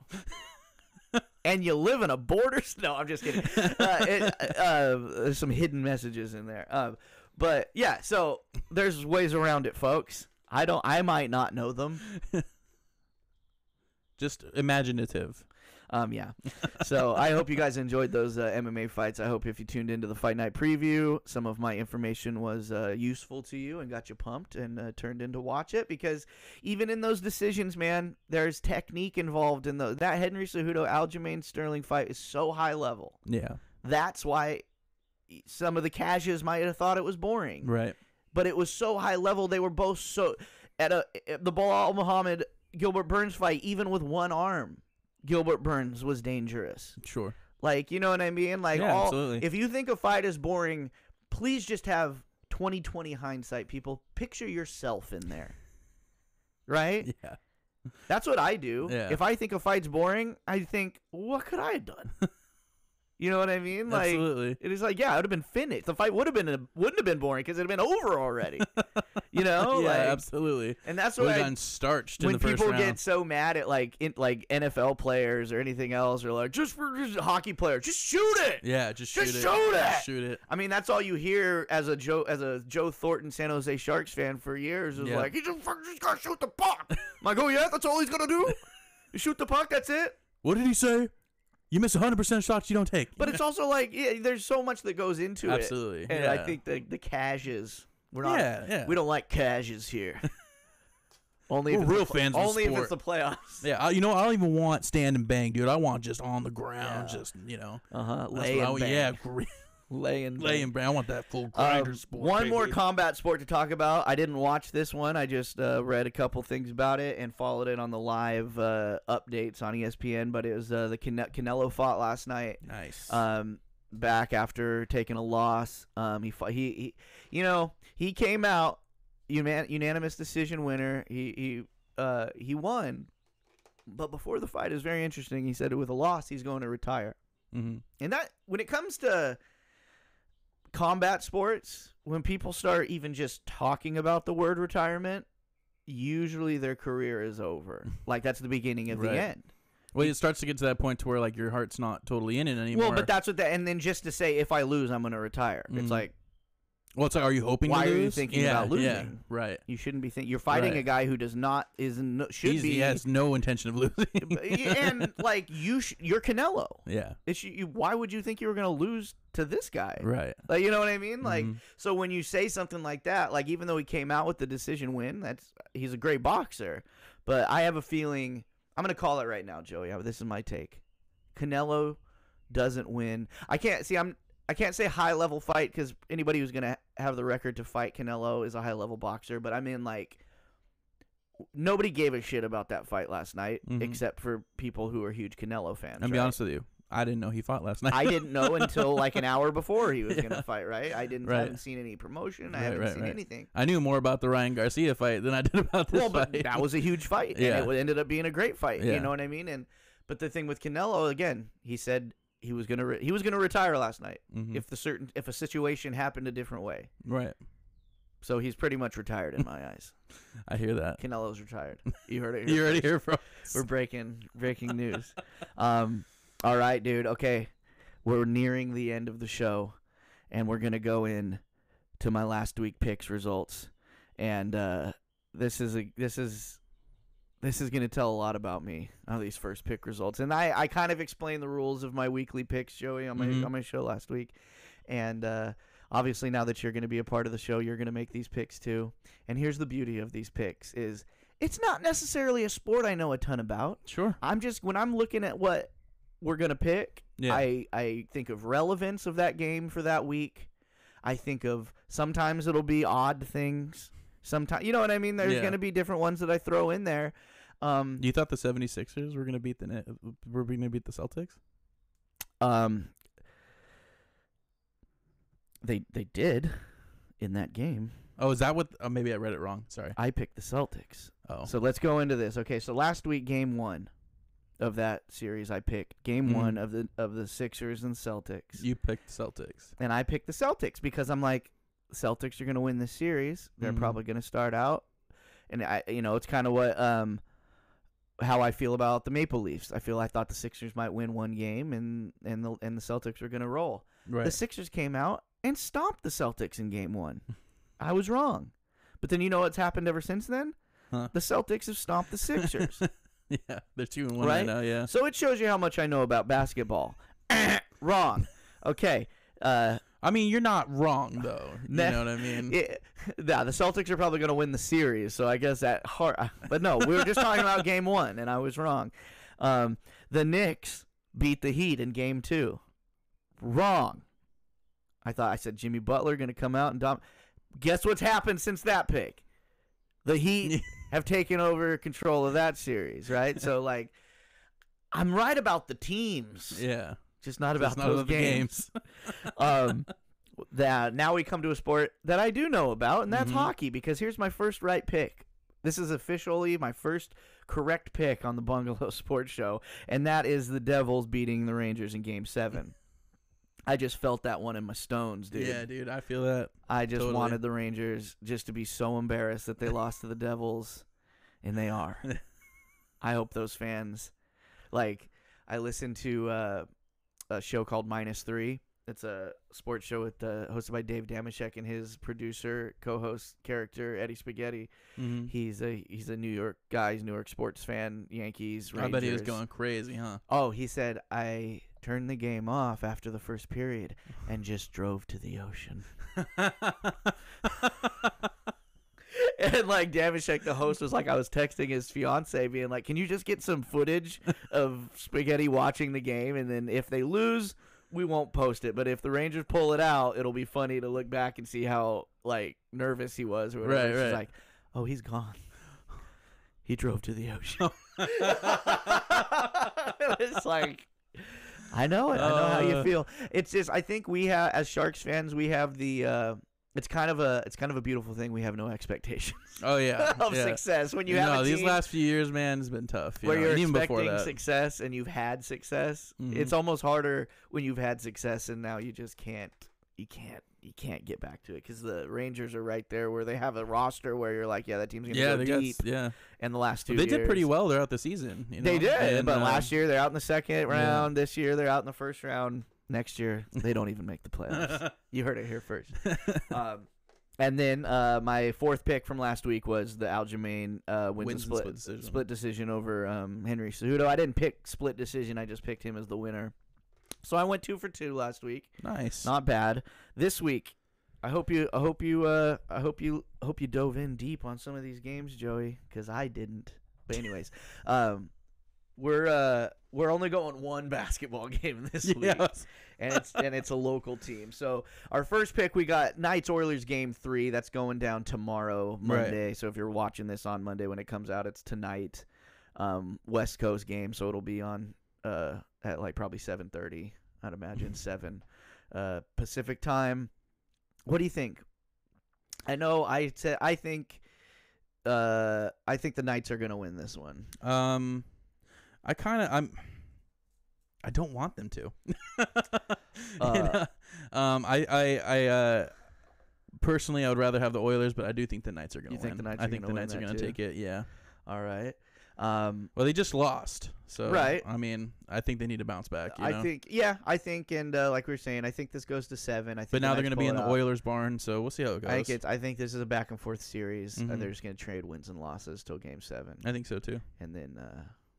and you live in a Borders. No, I'm just kidding. There's some hidden messages in there. But yeah, so there's ways around it, folks. I might not know them. Just imaginative. Yeah. So I hope you guys enjoyed those MMA fights. I hope if you tuned into the Fight Night preview, some of my information was useful to you and got you pumped and turned in to watch it. Because even in those decisions, man, there's technique involved in those. That Henry Cejudo, Aljamain Sterling fight is so high level. Yeah. That's why some of the cashes might have thought it was boring. Right. But it was so high level. They were both so at the Bilal Muhammad Gilbert Burns fight, even with one arm, Gilbert Burns was dangerous. Sure. Like, you know what I mean? Like, yeah, absolutely. If you think a fight is boring, please just have 20/20 hindsight, people. Picture yourself in there. Right? Yeah. That's what I do. Yeah. If I think a fight's boring, I think, what could I have done? You know what I mean? Like, absolutely. It is like, yeah, it would have been finished. The fight wouldn't have been boring because it would have been over already. You know? Yeah, like, absolutely. And that's what I starched in the first round. When people get so mad at like NFL players or anything else, or like just hockey players, just shoot it. Yeah, just shoot it. I mean, that's all you hear as a Joe Thornton San Jose Sharks fan for years is like, he just gotta shoot the puck. I'm like, oh yeah, that's all he's gonna do. You shoot the puck. That's it. What did he say? You miss 100% of shots you don't take. But it's also like, yeah, there's so much that goes into it. Absolutely. And I think the cashes, we don't like cashes here. Only if it's the playoffs. Yeah, I don't even want stand and bang, dude. I want just on the ground, just, you know. Uh-huh. Lay and bang. Yeah, great. Lay and bang. I want that full grinder sport. One more combat sport to talk about. I didn't watch this one. I just read a couple things about it and followed it on the live updates on ESPN. But it was the Canelo fought last night. Nice. Back after taking a loss. He fought, he came out unanimous decision winner. He won. But before the fight, it was very interesting. He said with a loss, he's going to retire. Mm-hmm. And that when it comes to combat sports, when people start even just talking about the word retirement, usually their career is over. Like, that's the beginning of the end. Well, it starts to get to that point to where, like, your heart's not totally in it anymore. Well, but that's what that, and then just to say, if I lose, I'm going to retire. Mm-hmm. It's like, well, it's like, are you hoping to lose? Why are you thinking about losing? Yeah, right. You shouldn't be thinking. You're fighting a guy who does not, is, no, should He's, be. He has no intention of losing. And, like, you're Canelo. Yeah. Why would you think you were going to lose to this guy? Right. Like, you know what I mean? Like, so when you say something like that, like, even though he came out with the decision win, he's a great boxer. But I have a feeling, I'm going to call it right now, Joey. This is my take. Canelo doesn't win. I can't say high-level fight because anybody who's going to have the record to fight Canelo is a high-level boxer, but I mean, like, nobody gave a shit about that fight last night except for people who are huge Canelo fans. I'll be honest with you. I didn't know he fought last night. I didn't know until, like, an hour before he was going to fight, right? I haven't seen any promotion. I haven't seen anything. I knew more about the Ryan Garcia fight than I did about this fight. But that was a huge fight, and it ended up being a great fight. Yeah. You know what I mean? But the thing with Canelo, again, he said he was gonna retire last night if a situation happened a different way. Right. So he's pretty much retired in my eyes. I hear that. Canelo's retired. You heard it. You heard it here from us. We're breaking news. All right, dude. Okay, we're nearing the end of the show, and we're gonna go in to my last week picks results, and this is going to tell a lot about me, these first pick results. And I kind of explained the rules of my weekly picks, Joey, on my show last week. And obviously now that you're going to be a part of the show, you're going to make these picks too. And here's the beauty of these picks is it's not necessarily a sport I know a ton about. Sure. When I'm looking at what we're going to pick, I think of relevance of that game for that week. I think of sometimes it'll be odd things. Sometimes, you know what I mean? There's going to be different ones that I throw in there. You thought the 76ers were going to beat the Celtics? They did in that game. Oh, is that what? Oh, maybe I read it wrong. Sorry. I picked the Celtics. Oh. So let's go into this. Okay, so last week, game one of that series, I picked game one of the Sixers and Celtics. You picked Celtics. And I picked the Celtics because I'm like, Celtics are going to win this series. They're probably going to start out, and it's kind of what how I feel about the Maple Leafs. I thought the Sixers might win one game and the Celtics were going to roll. Right. The Sixers came out and stomped the Celtics in game one. I was wrong. But then you know what's happened ever since then? Huh. The Celtics have stomped the Sixers. Yeah, they're 2-1 right now, yeah. So it shows you how much I know about basketball. Wrong. Okay. I mean, you're not wrong, though. You know what I mean? Yeah, the Celtics are probably going to win the series, so I guess that hard. But no, we were just talking about game one, and I was wrong. The Knicks beat the Heat in game two. Wrong. I said Jimmy Butler going to come out and dominate. Guess what's happened since that pick? The Heat have taken over control of that series, right? So, like, I'm right about the teams. Yeah. Just not about those games. That now we come to a sport that I do know about, and that's hockey, because here's my first right pick. This is officially my first correct pick on the Bungalow Sports Show, and that is the Devils beating the Rangers in Game 7. I just felt that one in my stones, dude. Yeah, dude, I feel that. I just wanted the Rangers just to be so embarrassed that they lost to the Devils, and they are. I hope those fans, like, I listened to a show called -3. It's a sports show with hosted by Dave Damashek and his producer, co-host character Eddie Spaghetti. Mm-hmm. He's a New York guy. He's a New York sports fan. Yankees, Rangers. I bet he was going crazy, huh? Oh, he said, I turned the game off after the first period and just drove to the ocean. And, like, Damashek, the host, was like, I was texting his fiance, being like, can you just get some footage of Spaghetti watching the game? And then if they lose, we won't post it. But if the Rangers pull it out, it'll be funny to look back and see how, like, nervous he was. Or whatever. Right. She's like, oh, he's gone. He drove to the ocean. It's like, I know it. I know how you feel. It's just, I think we have, as Sharks fans, we have the It's kind of a beautiful thing. We have no expectations. Oh yeah, of success when you have. No, these last few years, man, has been tough. You where know, you're even expecting success and you've had success, it's almost harder when you've had success and now you just can't get back to it, because the Rangers are right there where they have a roster where you're like, yeah, that team's gonna go deep. And the last 2 years, they did pretty well throughout the season. You know? They did, and, but last year they're out in the second round. Yeah. This year they're out in the first round. Next year, they don't even make the playoffs. You heard it here first. And then my fourth pick from last week was the Aljamain wins a split decision over Henry Cejudo. I didn't pick split decision. I just picked him as the winner. So I went 2 for 2 last week. Nice, not bad. This week, I hope you dove in deep on some of these games, Joey, because I didn't. But anyways, We're only going one basketball game this week, and it's a local team. So our first pick, we got Knights-Oilers game 3. That's going down tomorrow, Monday. Right. So if you're watching this on Monday when it comes out, it's tonight, West Coast game. So it'll be on at like probably 7:30, I'd imagine, 7 Pacific time. What do you think? I know I think the Knights are going to win this one. I don't want them to. Personally, I would rather have the Oilers, but I do think the Knights are going to win. I think the Knights are going to take it. Yeah. All right. Well, they just lost, so right. I mean, I think they need to bounce back. I think, like we were saying, I think this goes to 7. But now they're going to be in the Oilers barn, so we'll see how it goes. I think this is a back and forth series, and they're just going to trade wins and losses till game 7. I think so too. And then.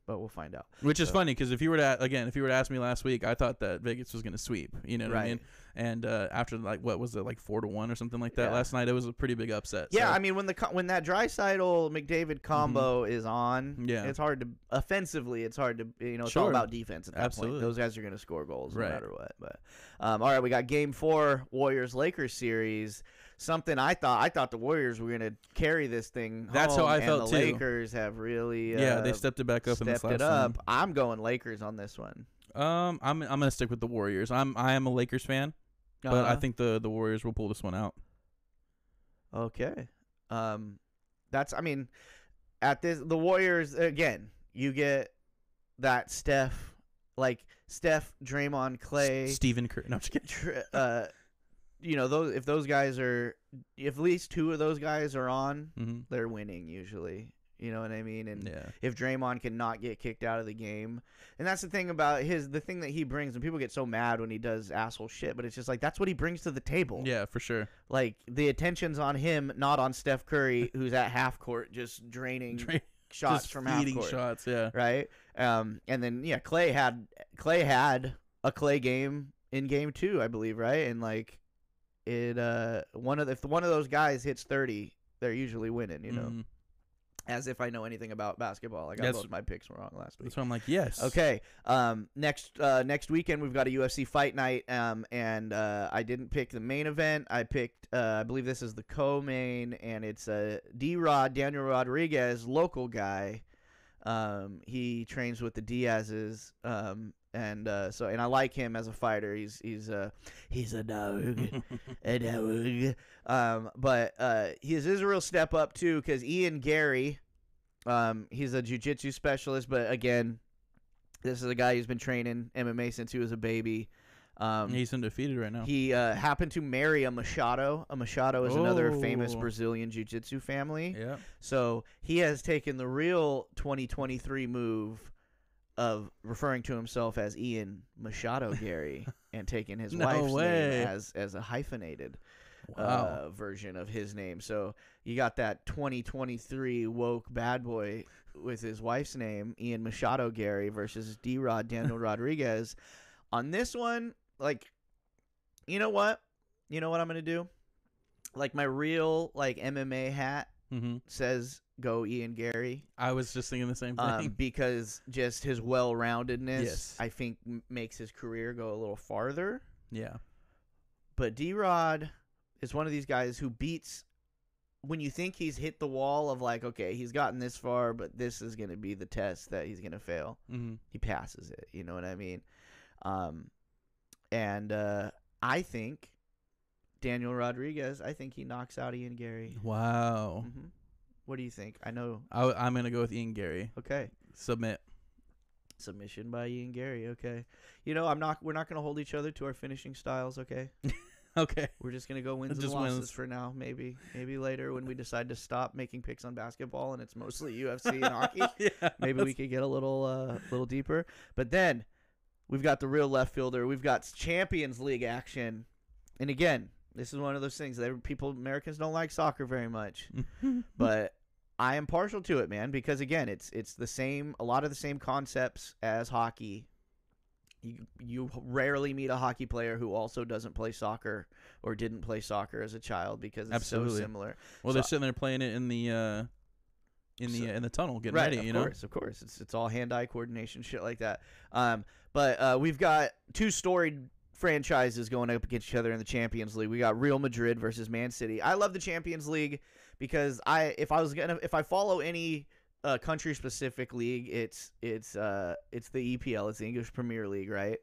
But we'll find out. Which is funny, because if you were to ask me last week, I thought that Vegas was going to sweep. You know what I mean? And after, like, what was it, like 4-1 or something like that last night? It was a pretty big upset. Yeah, so. I mean, when that Draisaitl McDavid combo is on, it's hard to offensively. It's hard to it's all about defense at that point. Those guys are going to score goals no matter what. But all right, we got game 4 Warriors-Lakers series. Something I thought the Warriors were going to carry this thing home. That's how I felt, too. And the Lakers have really they stepped it back up in this last one. I'm going Lakers on this one. I'm going to stick with the Warriors. I am a Lakers fan, but I think the Warriors will pull this one out. Okay. The Warriors again, you get that Steph, Draymond, Clay, Stephen Curry. No, I'm just kidding. Those if at least 2 of those guys are on, they're winning usually. You know what I mean? And if Draymond cannot get kicked out of the game, and that's the thing about his, the thing that he brings, and people get so mad when he does asshole shit, but it's just like, that's what he brings to the table. Yeah, for sure. Like, the attention's on him, not on Steph Curry, who's at half court, just draining shots just from half court. Shots, yeah. Right. And then, yeah, Clay had a Clay game in Game 2, I believe. Right. And like it, if one of those guys hits 30, they're usually winning, you know? As if I know anything about basketball. I got both my picks wrong last week. So I'm like, yes. Okay. Next weekend, we've got a UFC fight night. And I didn't pick the main event. I picked, I believe this is the co-main. And it's D-Rod, Daniel Rodriguez, local guy. He trains with the Diazes. And I like him as a fighter. He's a dog, a dog. But his is a real step up too, because Ian Gary, he's a jiu-jitsu specialist. But again, this is a guy who's been training MMA since he was a baby. He's undefeated right now. He happened to marry a Machado. A Machado is another famous Brazilian jiu-jitsu family. Yeah. So he has taken the real 2023 move of referring to himself as Ian Machado Gary and taking his wife's name as a hyphenated version of his name. So you got that 2023 woke bad boy with his wife's name, Ian Machado Gary, versus D-Rod, Daniel Rodriguez. On this one, like, you know what? You know what I'm going to do? Like, my real, like, MMA hat says go Ian Gary. I was just thinking the same thing. Because just his well-roundedness, I think, makes his career go a little farther. Yeah. But D-Rod is one of these guys who beats, when you think he's hit the wall of like, okay, he's gotten this far, but this is going to be the test that he's going to fail. He passes it. You know what I mean? And I think Daniel Rodriguez, I think he knocks out Ian Gary. Wow. What do you think? I'm going to go with Ian Gary. Okay. Submission by Ian Gary. Okay. You know, we're not going to hold each other to our finishing styles. Okay. Okay. We're just going to go wins and losses for now. Maybe later when we decide to stop making picks on basketball and it's mostly UFC and hockey, maybe we could get a little deeper. But then we've got the real left fielder. We've got Champions League action. And again, this is one of those things that Americans don't like soccer very much, but I am partial to it, man, because again, it's the same, a lot of the same concepts as hockey. You rarely meet a hockey player who also doesn't play soccer or didn't play soccer as a child because it's so similar. Well, they're sitting there playing it in the tunnel, getting ready. Of course, it's all hand-eye coordination, shit like that. But we've got two storied franchises going up against each other in the Champions League. We got Real Madrid versus Man City. I love the Champions League because if I follow any country-specific league, it's the EPL, it's the English Premier League, right?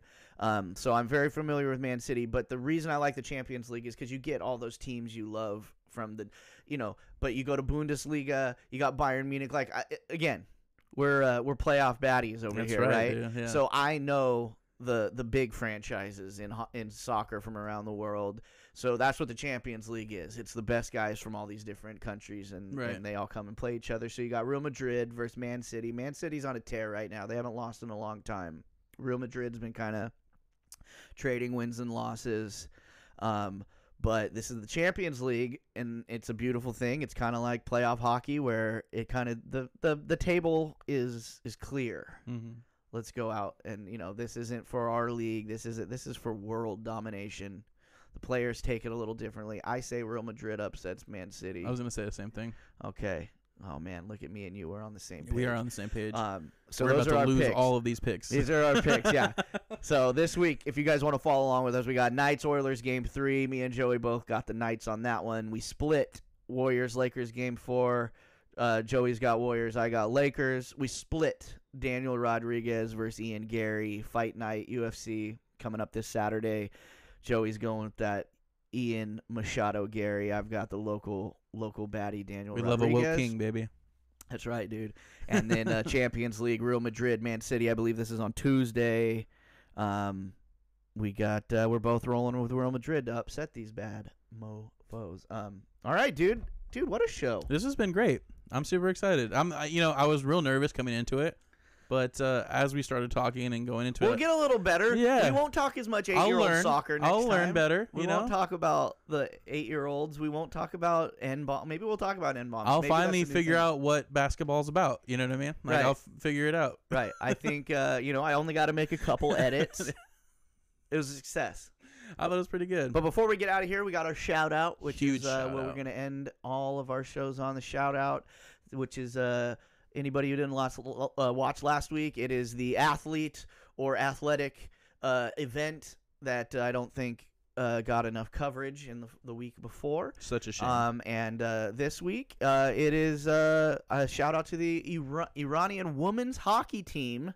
So I'm very familiar with Man City, but the reason I like the Champions League is because you get all those teams you love from the, you know, but you go to Bundesliga, you got Bayern Munich. Like, again, we're playoff baddies over here, right? Yeah. So I know the big franchises in soccer from around the world. So that's what the Champions League is. It's the best guys from all these different countries, and they all come and play each other. So you got Real Madrid versus Man City. Man City's on a tear right now. They haven't lost in a long time. Real Madrid's been kind of trading wins and losses. But this is the Champions League, and it's a beautiful thing. It's kind of like playoff hockey where it kind of the table is clear. Let's go out and, you know, this isn't for our league. This is for world domination. The players take it a little differently. I say Real Madrid upsets Man City. I was going to say the same thing. Okay. Oh, man, look at me and you. We're on the same page. We are on the same page. So we're about to lose all of these picks. These are our picks, yeah. So this week, if you guys want to follow along with us, we got Knights-Oilers Game 3. Me and Joey both got the Knights on that one. We split Warriors-Lakers Game 4. Joey's got Warriors. I got Lakers. We split Daniel Rodriguez versus Ian Gary. Fight Night UFC coming up this Saturday. Joey's going with that Ian Machado Gary. I've got the local baddie Daniel Rodriguez. We love a woke king, baby. That's right, dude. And then Champions League, Real Madrid, Man City. I believe this is on Tuesday. we got we're both rolling with Real Madrid to upset these bad mofos. All right, dude, what a show! This has been great. I'm super excited. I was real nervous coming into it, but as we started talking and going into we'll get a little better. Yeah, we won't talk as much 8-year-old soccer next time. I'll learn better. We won't talk about the 8-year-olds. We won't talk about N-bomb. Maybe we'll talk about N-bombs. I'll finally figure out what basketball's about. You know what I mean? Like, right. I'll figure it out. Right. I think I only got to make a couple edits. It was a success. I thought it was pretty good. But before we get out of here, we got our shout out, which is what we're going to end all of our shows on. The shout out, which is anybody who didn't watch last week. It is the athlete or athletic event that I don't think got enough coverage in the week before. Such a shame. And this week, it is a shout out to the Iranian women's hockey team.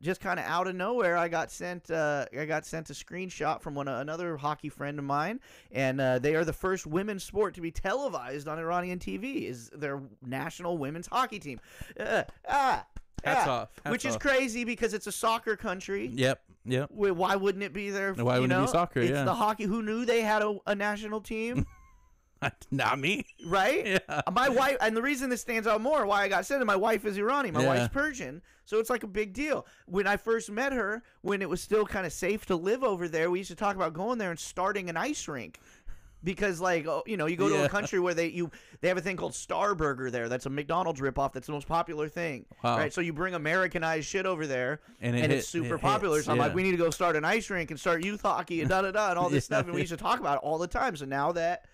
Just kind of out of nowhere, I got sent a screenshot from another hockey friend of mine, and they are the first women's sport to be televised on Iranian TV. Is their national women's hockey team? Hats off. Which is crazy because it's a soccer country. Yep. Why wouldn't it be there? Why wouldn't it be soccer? It's the hockey. Who knew they had a national team? Not me, right? Yeah. My wife, and the reason this stands out more, why I got sent it, my wife is Iranian, my wife's Persian, so it's like a big deal. When I first met her, when it was still kind of safe to live over there, we used to talk about going there and starting an ice rink. Because, you go to a country where they have a thing called Star Burger there. That's a McDonald's ripoff. That's the most popular thing. Wow. Right? So you bring Americanized shit over there, and it's super popular. So I'm like, we need to go start an ice rink and start youth hockey and da-da-da and all this stuff. And we used to talk about it all the time. So now that...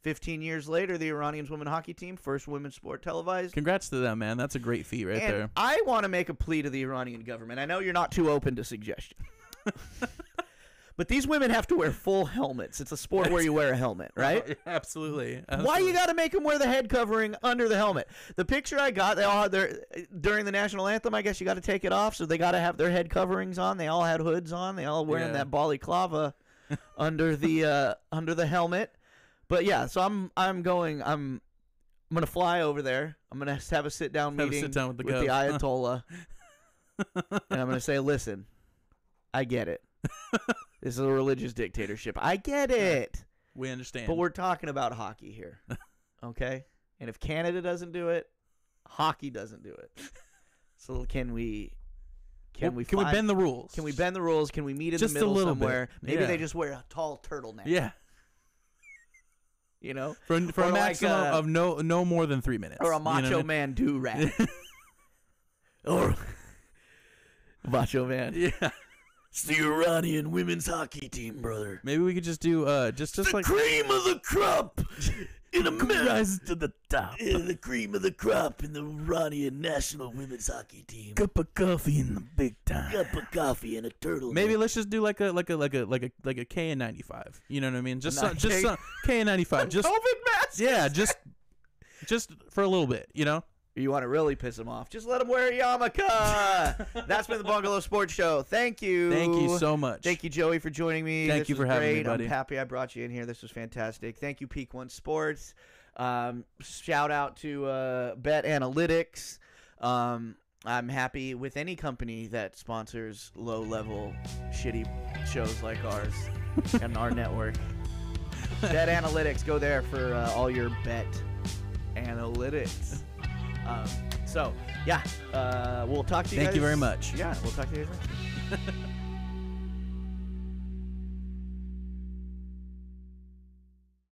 15 years later, the Iranians women hockey team, first women's sport televised. Congrats to them, man. That's a great feat right there. I want to make a plea to the Iranian government. I know you're not too open to suggestion. But these women have to wear full helmets. It's a sport where you wear a helmet, right? Absolutely. Why you got to make them wear the head covering under the helmet? The picture I got, they all had during the national anthem, I guess you got to take it off, so they got to have their head coverings on. They all had hoods on. They all wearing that balaclava under the helmet. But yeah, so I'm gonna fly over there. I'm gonna have a sit down meeting with the Ayatollah, and I'm gonna say, listen, I get it. This is a religious dictatorship. I get it. We understand. But we're talking about hockey here, okay? And if Canada doesn't do it, hockey doesn't do it. So can we? Can we bend the rules? Can we bend the rules? Can we meet in the middle somewhere? Maybe they just wear a tall turtleneck. Yeah. For a maximum of no more than 3 minutes, or a macho man do rap, or macho man. Yeah, it's the Iranian women's hockey team, brother. Maybe we could just do the cream of the crop in America rises to the top. Yeah, the cream of the crop in the Iranian national women's hockey team. Cup of coffee in the big time. Cup of coffee and a turtle. Maybe let's just do like a KN95. You know what I mean? Just KN95. Just COVID mask. Yeah, just for a little bit. You want to really piss them off? Just let them wear a yarmulke. That's been the Bungalow Sports Show. Thank you. Thank you so much. Thank you, Joey, for joining me. Thank you for having me, buddy. I'm happy I brought you in here. This was fantastic. Thank you, Peak One Sports. Shout out to Bet Analytics. I'm happy with any company that sponsors low-level, shitty shows like ours and our network. Bet Analytics. Go there for all your bet analytics. We'll talk to you guys. Thank you very much. Yeah, we'll talk to you guys next time.